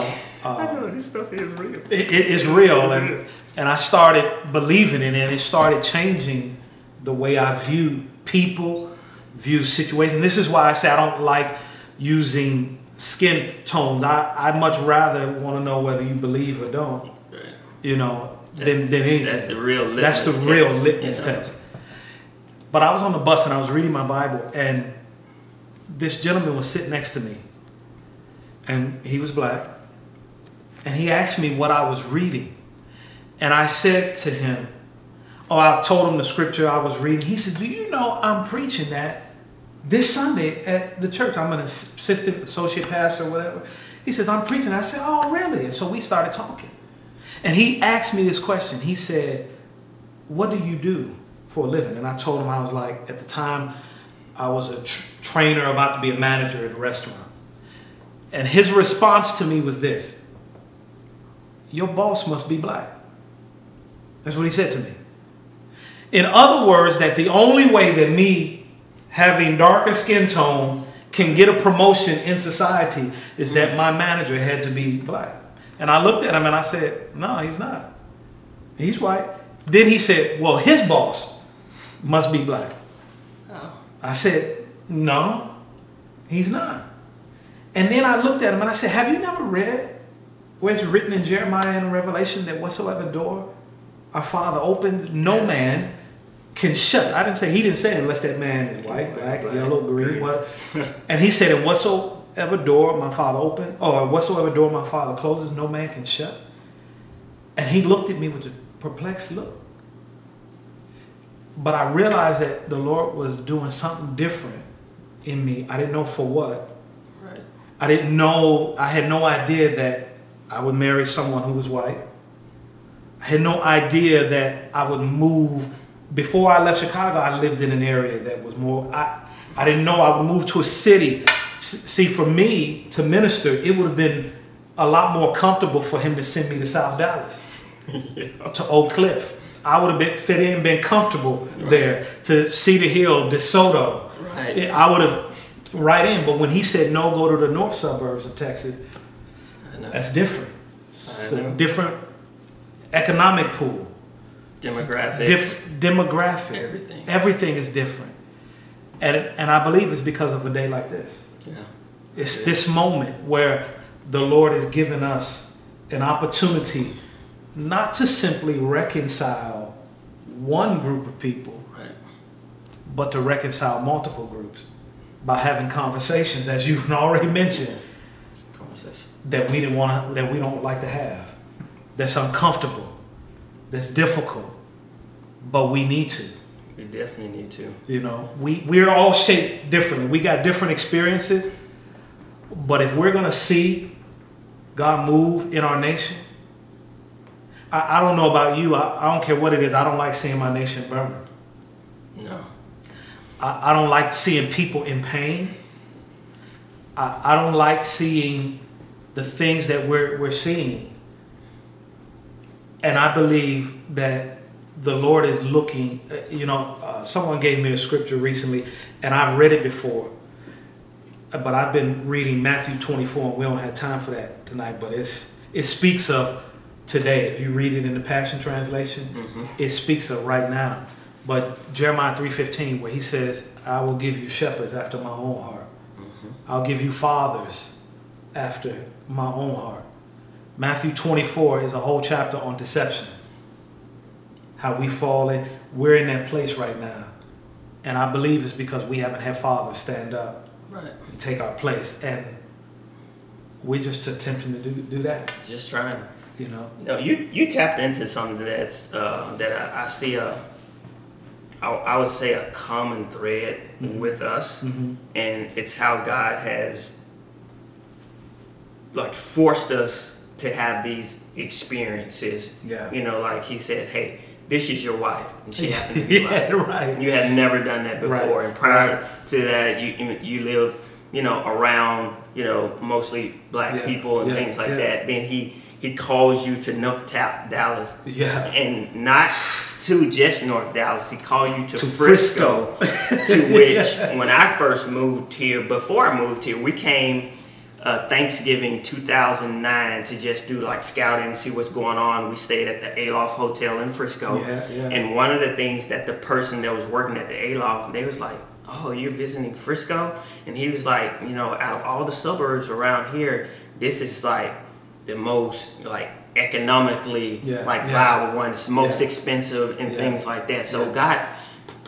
Um, I know, this stuff is real. It, it, it's real. And, and I started believing in it, and it started changing the way I view people, view situations. This is why I say I don't like using skin tones. I, I'd much rather want to know whether you believe or don't, you know, that's, than, than anything. That's the real litmus That's the test, real litmus you know? test. But I was on the bus and I was reading my Bible, and this gentleman was sitting next to me, and he was black, and he asked me what I was reading. And I said to him, oh, I told him the scripture I was reading. He said, do you know I'm preaching that this Sunday at the church? I'm an assistant, associate pastor, or whatever. He says, I'm preaching. I said, oh, really? And so we started talking. And he asked me this question. He said, what do you do for a living? And I told him, I was like, at the time, I was a tr- trainer about to be a manager at a restaurant. And his response to me was this: your boss must be black. That's what he said to me. In other words, that the only way that me having darker skin tone can get a promotion in society is that my manager had to be black. And I looked at him and I said, no, he's not. He's white. Then he said, well, his boss must be black. Oh. I said, no, he's not. And then I looked at him and I said, have you never read where it's written in Jeremiah and Revelation that whatsoever door our Father opens, no yes. man can shut. I didn't say, he didn't say it unless that man is white, black, black yellow, green, what. And he said, and whatsoever door my Father open, or whatsoever door my Father closes, no man can shut. And he looked at me with a perplexed look. But I realized that the Lord was doing something different in me. I didn't know for what. Right. I didn't know, I had no idea that I would marry someone who was white. I had no idea that I would move. Before I left Chicago, I lived in an area that was more, I, I didn't know I would move to a city. See, for me to minister, it would have been a lot more comfortable for him to send me to South Dallas, yeah. to Oak Cliff. I would have been fit in, been comfortable right. there, to Cedar Hill, DeSoto. Right. It, I would have right in. But when he said, no, go to the north suburbs of Texas, I know. That's different. I so know. Different. Economic pool, demographics, Dif- demographic, everything. Everything is different, and and I believe it's because of a day like this. Yeah, it's yeah. this moment where the Lord has given us an opportunity not to simply reconcile one group of people, right. but to reconcile multiple groups by having conversations, as you already mentioned, that we didn't want, that we don't like to have. That's uncomfortable, that's difficult, but we need to. We definitely need to. You know, we, we're all shaped differently. We got different experiences, but if we're gonna see God move in our nation, I, I don't know about you, I, I don't care what it is, I don't like seeing my nation burn. No. I, I don't like seeing people in pain. I, I don't like seeing the things that we're we're seeing. And I believe that the Lord is looking, you know, uh, someone gave me a scripture recently, and I've read it before, but I've been reading Matthew twenty-four, and we don't have time for that tonight, but it's it speaks of today. If you read it in the Passion Translation, mm-hmm. it speaks of right now. But Jeremiah three fifteen, where he says, I will give you shepherds after my own heart. Mm-hmm. I'll give you fathers after my own heart. Matthew twenty-four is a whole chapter on deception. How we fall in, we're in that place right now. And I believe it's because we haven't had fathers stand up right. and take our place. And we're just attempting to do, do that. Just trying. You know, no, you, you tapped into something that's uh, that I, I see a, I, I would say a common thread mm-hmm. with us, mm-hmm. and it's how God has like forced us to have these experiences. Yeah, you know, like He said, "Hey, this is your wife," and she happened to be yeah, like, right. You had never done that before, right. and prior right. to that, you you lived, you know, around, you know, mostly black yeah. people and yeah. things like yeah. that. Then he. He calls you to North Dallas, yeah, and not to just North Dallas. He called you to, to Frisco, Frisco. To which, yeah. when I first moved here, before I moved here, we came uh, Thanksgiving two thousand nine to just do like scouting, see what's going on. We stayed at the Aloft Hotel in Frisco, yeah, yeah. and one of the things that the person that was working at the Aloft, they was like, "Oh, you're visiting Frisco," and he was like, "You know, out of all the suburbs around here, this is like." The most like economically yeah, like yeah. viable ones, most yeah. expensive and yeah. things like that. So yeah. God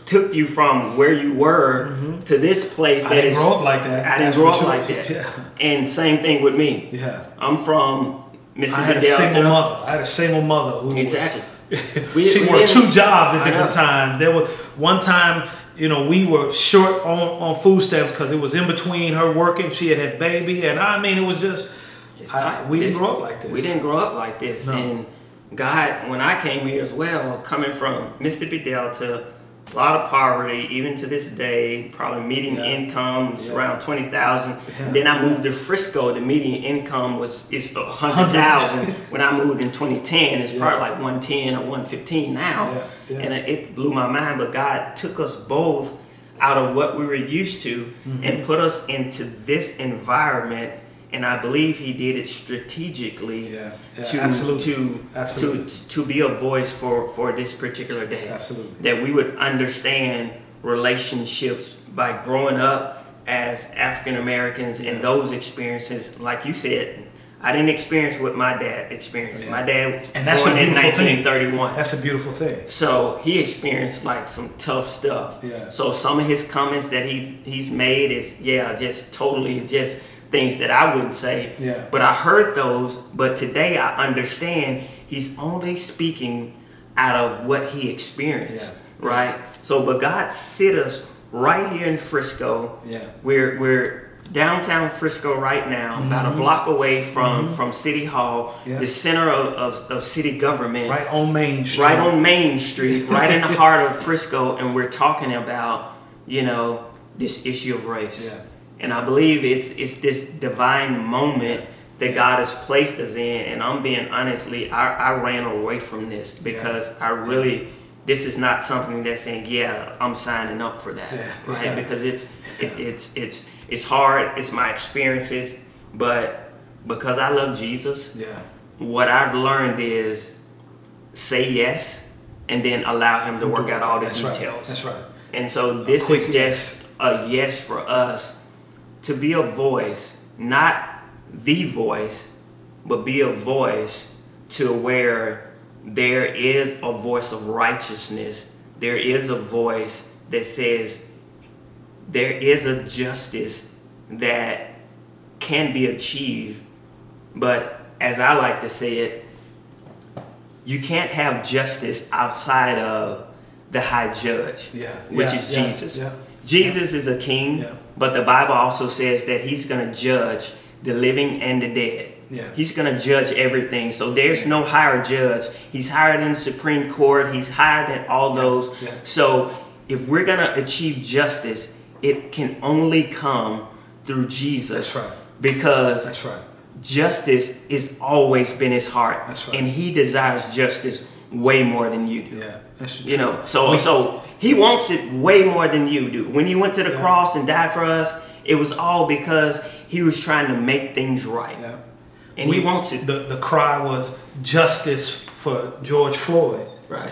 took you from where you were mm-hmm. to this place. That I didn't is, grow up like that. I didn't That's grow up sure. like that. Yeah. And same thing with me. Yeah, I'm from Mississippi Delta. I had a single mother. I had a single mother who exactly. Was, we, she we worked two jobs at different times. There was one time. You know, we were short on, on food stamps because it was in between her working. She had had baby, and I mean, it was just. I, we this, didn't grow up like this. We didn't grow up like this. No. And God, when I came here as well, coming from Mississippi Delta, a lot of poverty, even to this day, probably median yeah. income was yeah. around twenty thousand dollars. Yeah. Then I moved to Frisco. The median income was is one hundred thousand dollars. When I moved in twenty ten, it's yeah. probably like one ten or one fifteen now. Yeah. Yeah. And it blew my mind, but God took us both out of what we were used to mm-hmm. and put us into this environment. And I believe He did it strategically yeah, yeah, to absolutely. to absolutely. to to be a voice for, for this particular day. Absolutely. That we would understand relationships by growing up as African Americans yeah. and those experiences, like you said, I didn't experience what my dad experienced. Yeah. My dad was and that's born in nineteen thirty-one. Thing. That's a beautiful thing. So he experienced like some tough stuff. Yeah. So some of his comments that he he's made is yeah, just totally just. Things that I wouldn't say, yeah. but I heard those, but today I understand he's only speaking out of what he experienced, yeah. right? Yeah. So, but God sit us right here in Frisco. Yeah. We're, we're downtown Frisco right now, mm-hmm. about a block away from, mm-hmm. from City Hall, yeah. the center of, of, of city government. Right on Main Street. Right on Main Street, right in the heart of Frisco, and we're talking about, you know, this issue of race. Yeah. And I believe it's it's this divine moment that God has placed us in. And I'm being honestly, I, I ran away from this because yeah. I really, this is not something that's saying, yeah, I'm signing up for that, yeah. right? Yeah. Because it's, it's it's it's it's hard. It's my experiences, but because I love Jesus, yeah. what I've learned is say yes and then allow Him to work out all the that's details. Right. That's right. And so this is just yes. a yes for us. To be a voice, not the voice, but be a voice to where there is a voice of righteousness. There is a voice that says there is a justice that can be achieved. But as I like to say it, you can't have justice outside of the high judge, yeah, which yeah, is yeah, Jesus. Yeah. Jesus is a king, yeah. but the Bible also says that He's going to judge the living and the dead. Yeah. He's going to judge everything. So there's no higher judge. He's higher than the Supreme Court. He's higher than all those. Yeah. Yeah. So if we're going to achieve justice, it can only come through Jesus. That's right. Because That's right. justice has always been His heart. That's right. And He desires justice way more than you do. Yeah. That's you know, so, we, so He wants it way more than you do. When He went to the yeah. cross and died for us, it was all because He was trying to make things right. Yeah. And we, He wants it. The, the cry was justice for George Floyd. Right.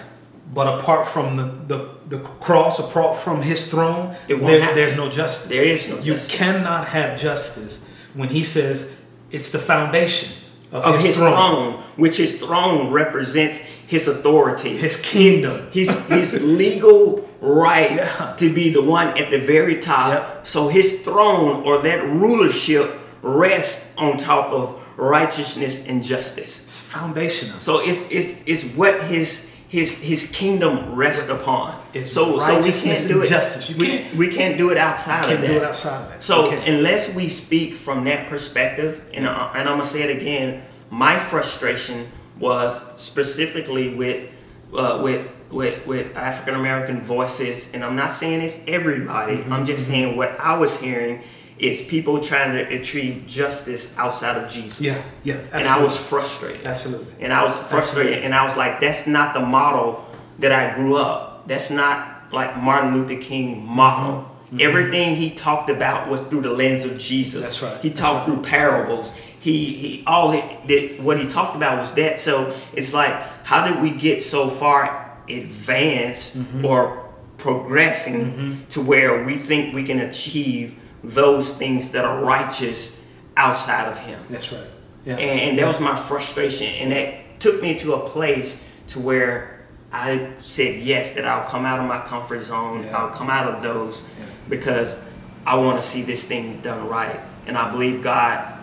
But apart from the, the, the cross or from his throne, there, there's no justice. There is no you justice. You cannot have justice when he says it's the foundation of, of his, his throne. throne, which his throne represents his authority, his kingdom, his his legal right yeah. to be the one at the very top. Yep. So his throne or that rulership rests on top of righteousness and justice. It's foundational. So it's it's it's what his. His his kingdom rests upon. It's so so we can't do it. Justice. You we, can't, we can't do it outside can't of that. Do it outside of that. So unless we speak from that perspective, and yeah. I, and I'm gonna say it again, my frustration was specifically with uh, with with with African American voices, and I'm not saying it's everybody. Mm-hmm. I'm just mm-hmm. saying what I was hearing is people trying to achieve justice outside of Jesus. Yeah, yeah. Absolutely. And I was frustrated. Absolutely. And I was frustrated. Absolutely. And I was like, that's not the model that I grew up. That's not like Martin Luther King model. Mm-hmm. Everything he talked about was through the lens of Jesus. That's right. He talked that's right. through parables. He he all he did, what he talked about was that. So it's like, how did we get so far advanced mm-hmm. or progressing mm-hmm. to where we think we can achieve those things that are righteous outside of him? That's right. Yeah. And, and that was my frustration, and that took me to a place to where I said yes, that I'll come out of my comfort zone. Yeah. I'll come out of those yeah. because I want to see this thing done right. And I believe God,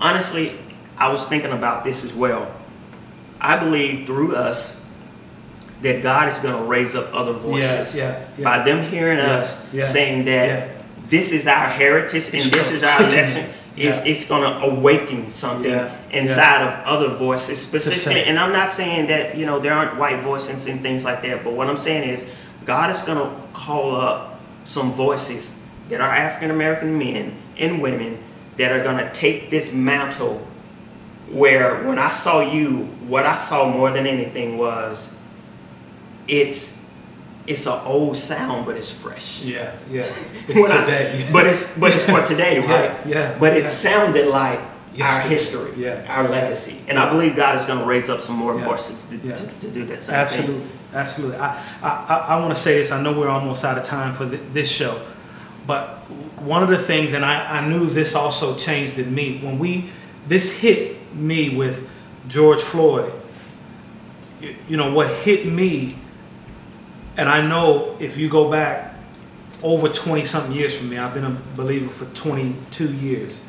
honestly, I was thinking about this as well. I believe through us that God is going to raise up other voices yeah, yeah, yeah. by them hearing yeah, us yeah, saying that yeah. this is our heritage and this is our election. It's, yeah. it's going to awaken something yeah. inside yeah. of other voices specifically. And I'm not saying that, you know, there aren't white voices and things like that. But what I'm saying is God is going to call up some voices that are African-American men and women that are going to take this mantle, where when I saw you, what I saw more than anything was it's It's an old sound, but it's fresh. Yeah, yeah. It's today. I, but it's but it's for today, right? Yeah. yeah but it yeah. sounded like yes, our history, yeah, our legacy, and yeah. I believe God is going to raise up some more yeah. voices to, yeah. to, to do that same absolutely. thing. Absolutely, absolutely. I I, I want to say this. I know we're almost out of time for th- this show, but one of the things, and I, I knew this also changed in me when we this hit me with George Floyd. You, you know what hit me. And I know if you go back over twenty-something years from me, I've been a believer for twenty-two years.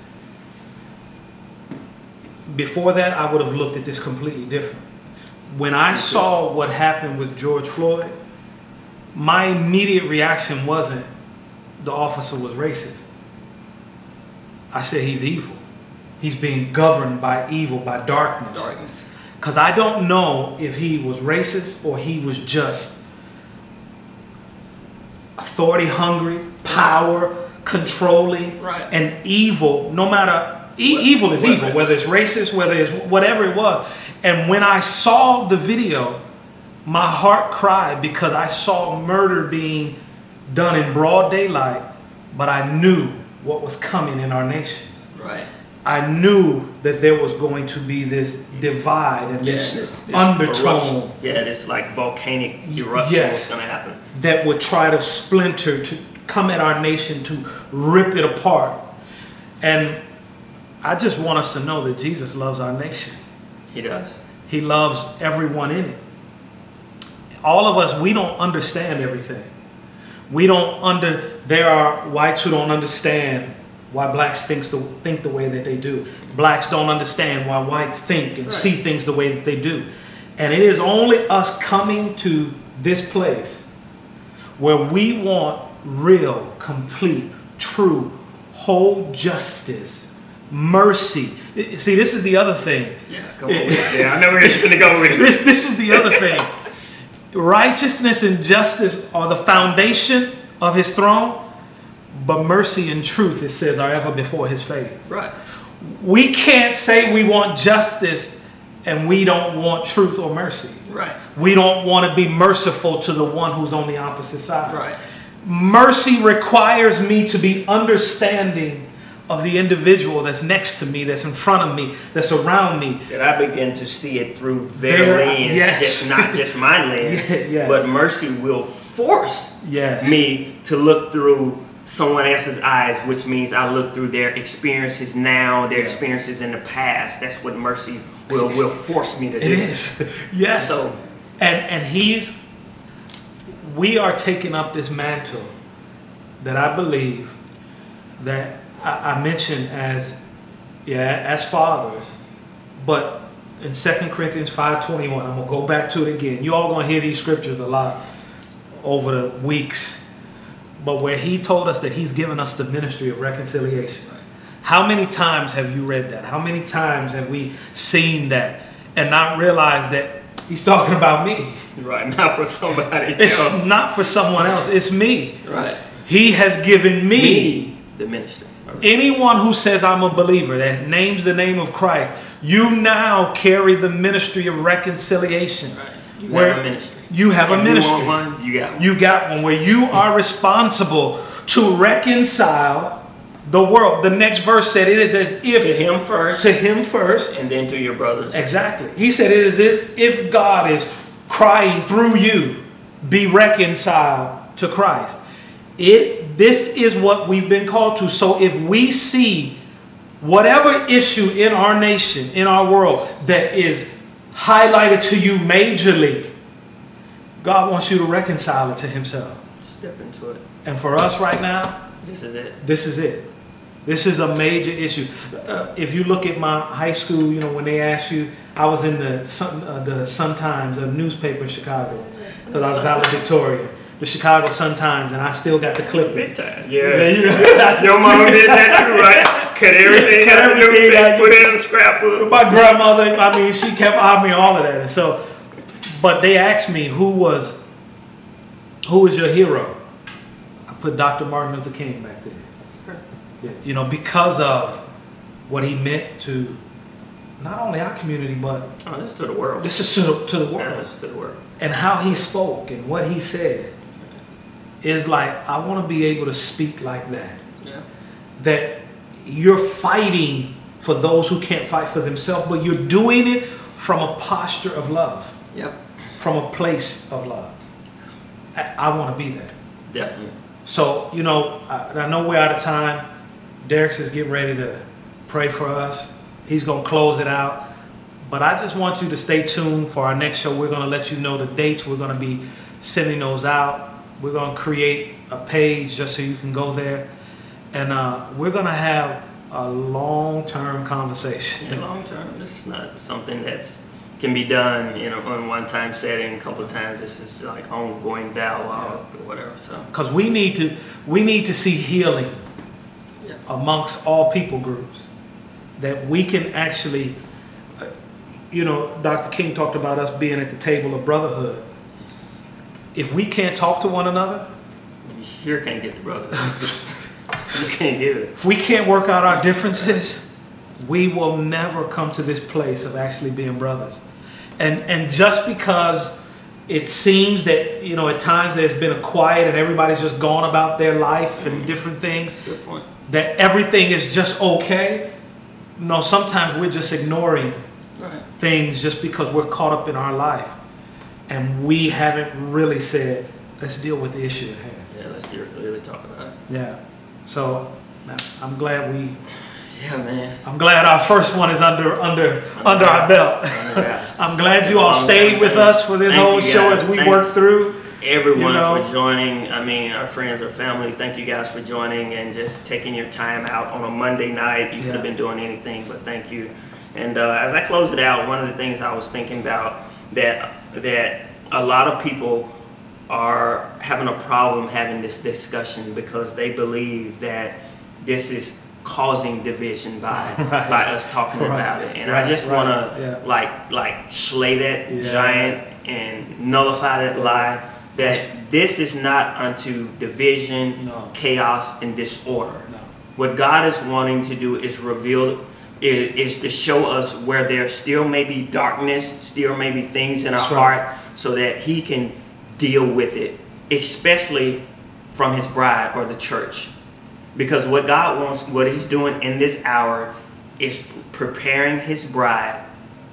Before that, I would have looked at this completely different. When I saw what happened with George Floyd, my immediate reaction wasn't the officer was racist. I said he's evil. He's being governed by evil, by darkness. Darkness. Because I don't know if he was racist or he was just authority hungry, power controlling, right. and evil. No matter e- well, evil is evil, whether it's racist, whether it's whatever it was. And when I saw the video, my heart cried because I saw murder being done in broad daylight, but I knew what was coming in our nation. Right. I knew that there was going to be this divide and yeah, this it's, it's undertone. Eruption. Yeah, this like volcanic eruption yes. was going to happen. That would try to splinter, to come at our nation, to rip it apart. And I just want us to know that Jesus loves our nation. He does. He loves everyone in it. All of us, we don't understand everything. We don't under, there are whites who don't understand why blacks thinks the, think the way that they do. Blacks don't understand why whites think and right. see things the way that they do. And it is only us coming to this place where we want real, complete, true, whole justice, mercy. See, this is the other thing. Yeah, go with yeah, I know where you're going to go with it. This, this is the other thing. Righteousness and justice are the foundation of his throne, but mercy and truth, it says, are ever before his face. Right. We can't say we want justice and we don't want truth or mercy. Right. We don't want to be merciful to the one who's on the opposite side. Right. Mercy requires me to be understanding of the individual that's next to me, that's in front of me, that's around me. That I begin to see it through their, their lens, yes. just, not just my lens, yes. but mercy will force yes. me to look through someone else's eyes, which means I look through their experiences now, their experiences in the past. That's what mercy will will force me to do. It is. Yes. So, and and he's, we are taking up this mantle that I believe that I mentioned as, yeah, as fathers, but in Second Corinthians five twenty-one, I'm going to go back to it again. You all going to hear these scriptures a lot over the weeks, but where he told us that he's given us the ministry of reconciliation. Right. How many times have you read that? How many times have we seen that and not realized that he's talking about me? Right, not for somebody else. It's not for someone else. It's me. Right. He has given me, me the ministry. Anyone who says I'm a believer, that names the name of Christ, you now carry the ministry of reconciliation. Right. You where have a ministry. You have and a ministry. You want one, you got one. You got one where you are responsible to reconcile the world. The next verse said it is as if to him first, to him first, and then to your brothers. Exactly. He said it is as if God is crying through you, be reconciled to Christ. It. This is what we've been called to. So if we see whatever issue in our nation, in our world, that is highlighted to you majorly, God wants you to reconcile it to himself. Step into it. And for us right now, this is it. This is it. This is a major issue. Uh, if you look at my high school, you know, when they asked you, I was in the Sun, uh, the Sun-Times, a newspaper in Chicago, because I was valedictorian. The Chicago Sun-Times, and I still got the clip. Big time. Yeah. You know, your mom did that too, right? Cut everything out of everything, put it in a scrapbook. My grandmother, I mean, she kept eyeing me all of that. And so, but they asked me, who was, who was your hero? I put Doctor Martin Luther King back there. That's perfect. Yeah, you know, because of what he meant to not only our community, but... Oh, this is to the world. This is to, to the world. Yeah, this is to the world. And how he spoke and what he said. Is like, I want to be able to speak like that. Yeah. That you're fighting for those who can't fight for themselves, but you're doing it from a posture of love. Yep. From a place of love. I, I want to be there. Definitely. So, you know, I, I know we're out of time. Derek says get ready to pray for us. He's going to close it out. But I just want you to stay tuned for our next show. We're going to let you know the dates. We're going to be sending those out. We're going to create a page just so you can go there. And uh, we're going to have a long-term conversation. Yeah, long-term. This is not something that's can be done, you know, in one-time setting, a couple of times. This is like ongoing dialogue yeah. or whatever. So, because we need to, we need to see healing yeah. amongst all people groups. That we can actually, uh, you know, Doctor King talked about us being at the table of brotherhood. If we can't talk to one another, you sure can't get the brother. You can't get it. If we can't work out our differences, we will never come to this place of actually being brothers. And and just because it seems that, you know, at times there's been a quiet and everybody's just gone about their life mm-hmm. and different things. That's a good point. That everything is just okay. No, sometimes we're just ignoring right. things just because we're caught up in our life. And we haven't really said, let's deal with the issue at hand. Yeah, let's deal, really talk about it. Yeah. So, I'm glad we... Yeah, man. I'm glad our first one is under under under, under our belt. Under I'm glad you all stayed with us for this whole show as we work through. Everyone you know. for joining. I mean, our friends, our family, thank you guys for joining and just taking your time out on a Monday night. You yeah. could have been doing anything, but thank you. And uh, as I close it out, one of the things I was thinking about that... that a lot of people are having a problem having this discussion because they believe that this is causing division by right. by us talking right. about it. And right. I just right. want to yeah. like like slay that yeah. giant and nullify that lie that this is not unto division, no. chaos, and disorder. No. What God is wanting to do is reveal is to show us where there still may be darkness, still may be things in That's our right. heart, so that he can deal with it, especially from his bride or the church. Because what God wants, what he's doing in this hour is preparing his bride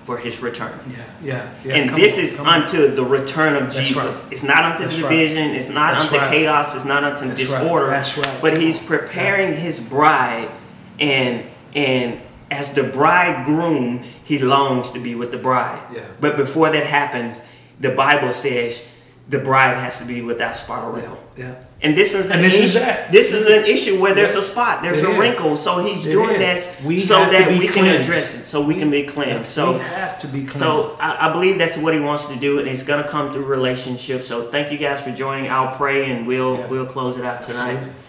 for his return. Yeah, yeah, yeah. And come this on, is unto on. the return of That's Jesus. Right. It's not unto That's division. Right. It's not That's unto right. chaos. It's not unto That's disorder. Right. That's right. But he's preparing yeah. his bride, and and as the bridegroom, he longs to be with the bride. Yeah. But before that happens, the Bible says the bride has to be without spot or wrinkle. Yeah. yeah. And this is an this issue. Is this is an issue where there's yeah. a spot, there's it a wrinkle. Is. So he's it doing is. This we so that we cleansed. Can address it, so we, we can be cleansed. So we have to be cleansed. So I, I believe that's what he wants to do, and it's going to come through relationships. So thank you guys for joining. I'll pray, and we'll yeah. we'll close it out tonight. Absolutely.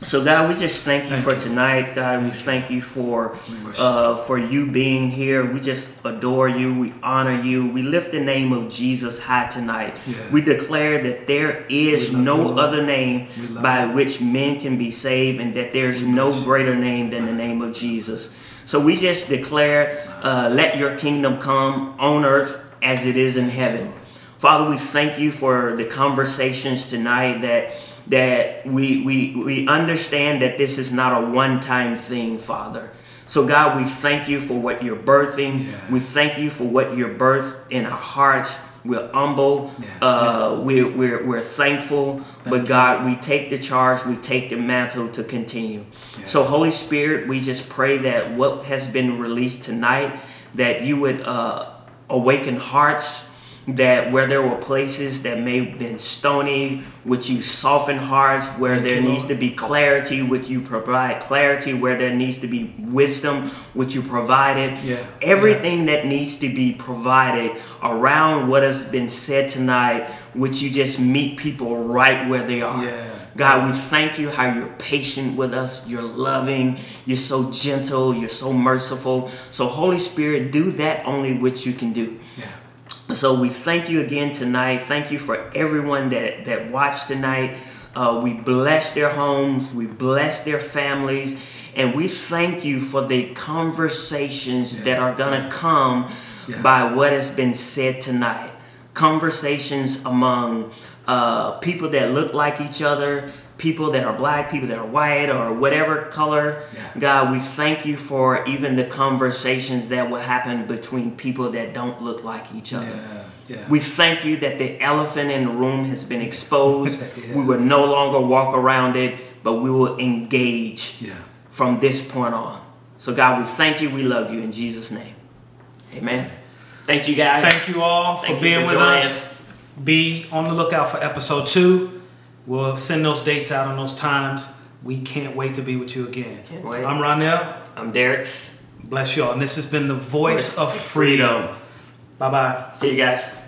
So God, we just thank you thank for you. tonight, God. We thank you for uh, for you being here. We just adore you. We honor you. We lift the name of Jesus high tonight. Yeah. We declare that there is no you. other name by you. which men can be saved, and that there's no you. greater name than the name of Jesus. So we just declare, uh, let your kingdom come on earth as it is in heaven. Father, we thank you for the conversations tonight that that we, we we understand that this is not a one-time thing, Father. So God, we thank you for what you're birthing. Yeah. We thank you for what you're birthed in our hearts. We're humble. Yeah. Uh, yeah. We're, we're, we're thankful. Thank but God, you. we take the charge. We take the mantle to continue. Yeah. So Holy Spirit, we just pray that what has been released tonight, that you would uh, awaken hearts, that where there were places that may have been stony, would you soften hearts? Where Thank there needs Lord. to be clarity, would you provide clarity? Where there needs to be wisdom, would you provide it? Yeah. Everything yeah. that needs to be provided around what has been said tonight, would you just meet people right where they are? Yeah. God, we thank you how you're patient with us. You're loving. You're so gentle. You're so merciful. So Holy Spirit, do that only which you can do. Yeah. So we thank you again tonight. Thank you for everyone that, that watched tonight. Uh, we bless their homes. We bless their families. And we thank you for the conversations yeah. that are going to yeah. come yeah. by what has been said tonight. Conversations among uh, people that look like each other, people that are black, people that are white, or whatever color. Yeah. God, we thank you for even the conversations that will happen between people that don't look like each other. Yeah. Yeah. We thank you that the elephant in the room has been exposed. yeah. We will no longer walk around it, but we will engage yeah. from this point on. So God, we thank you. We love you in Jesus' name. Amen. Thank you, guys. Thank you all for thank being for with us. us. Be on the lookout for episode two. We'll send those dates out on those times. We can't wait to be with you again. Can't wait. I'm Ronell. I'm Derek. Bless y'all. And this has been The Voice, Voice of Freedom. Freedom. Bye-bye. See you guys.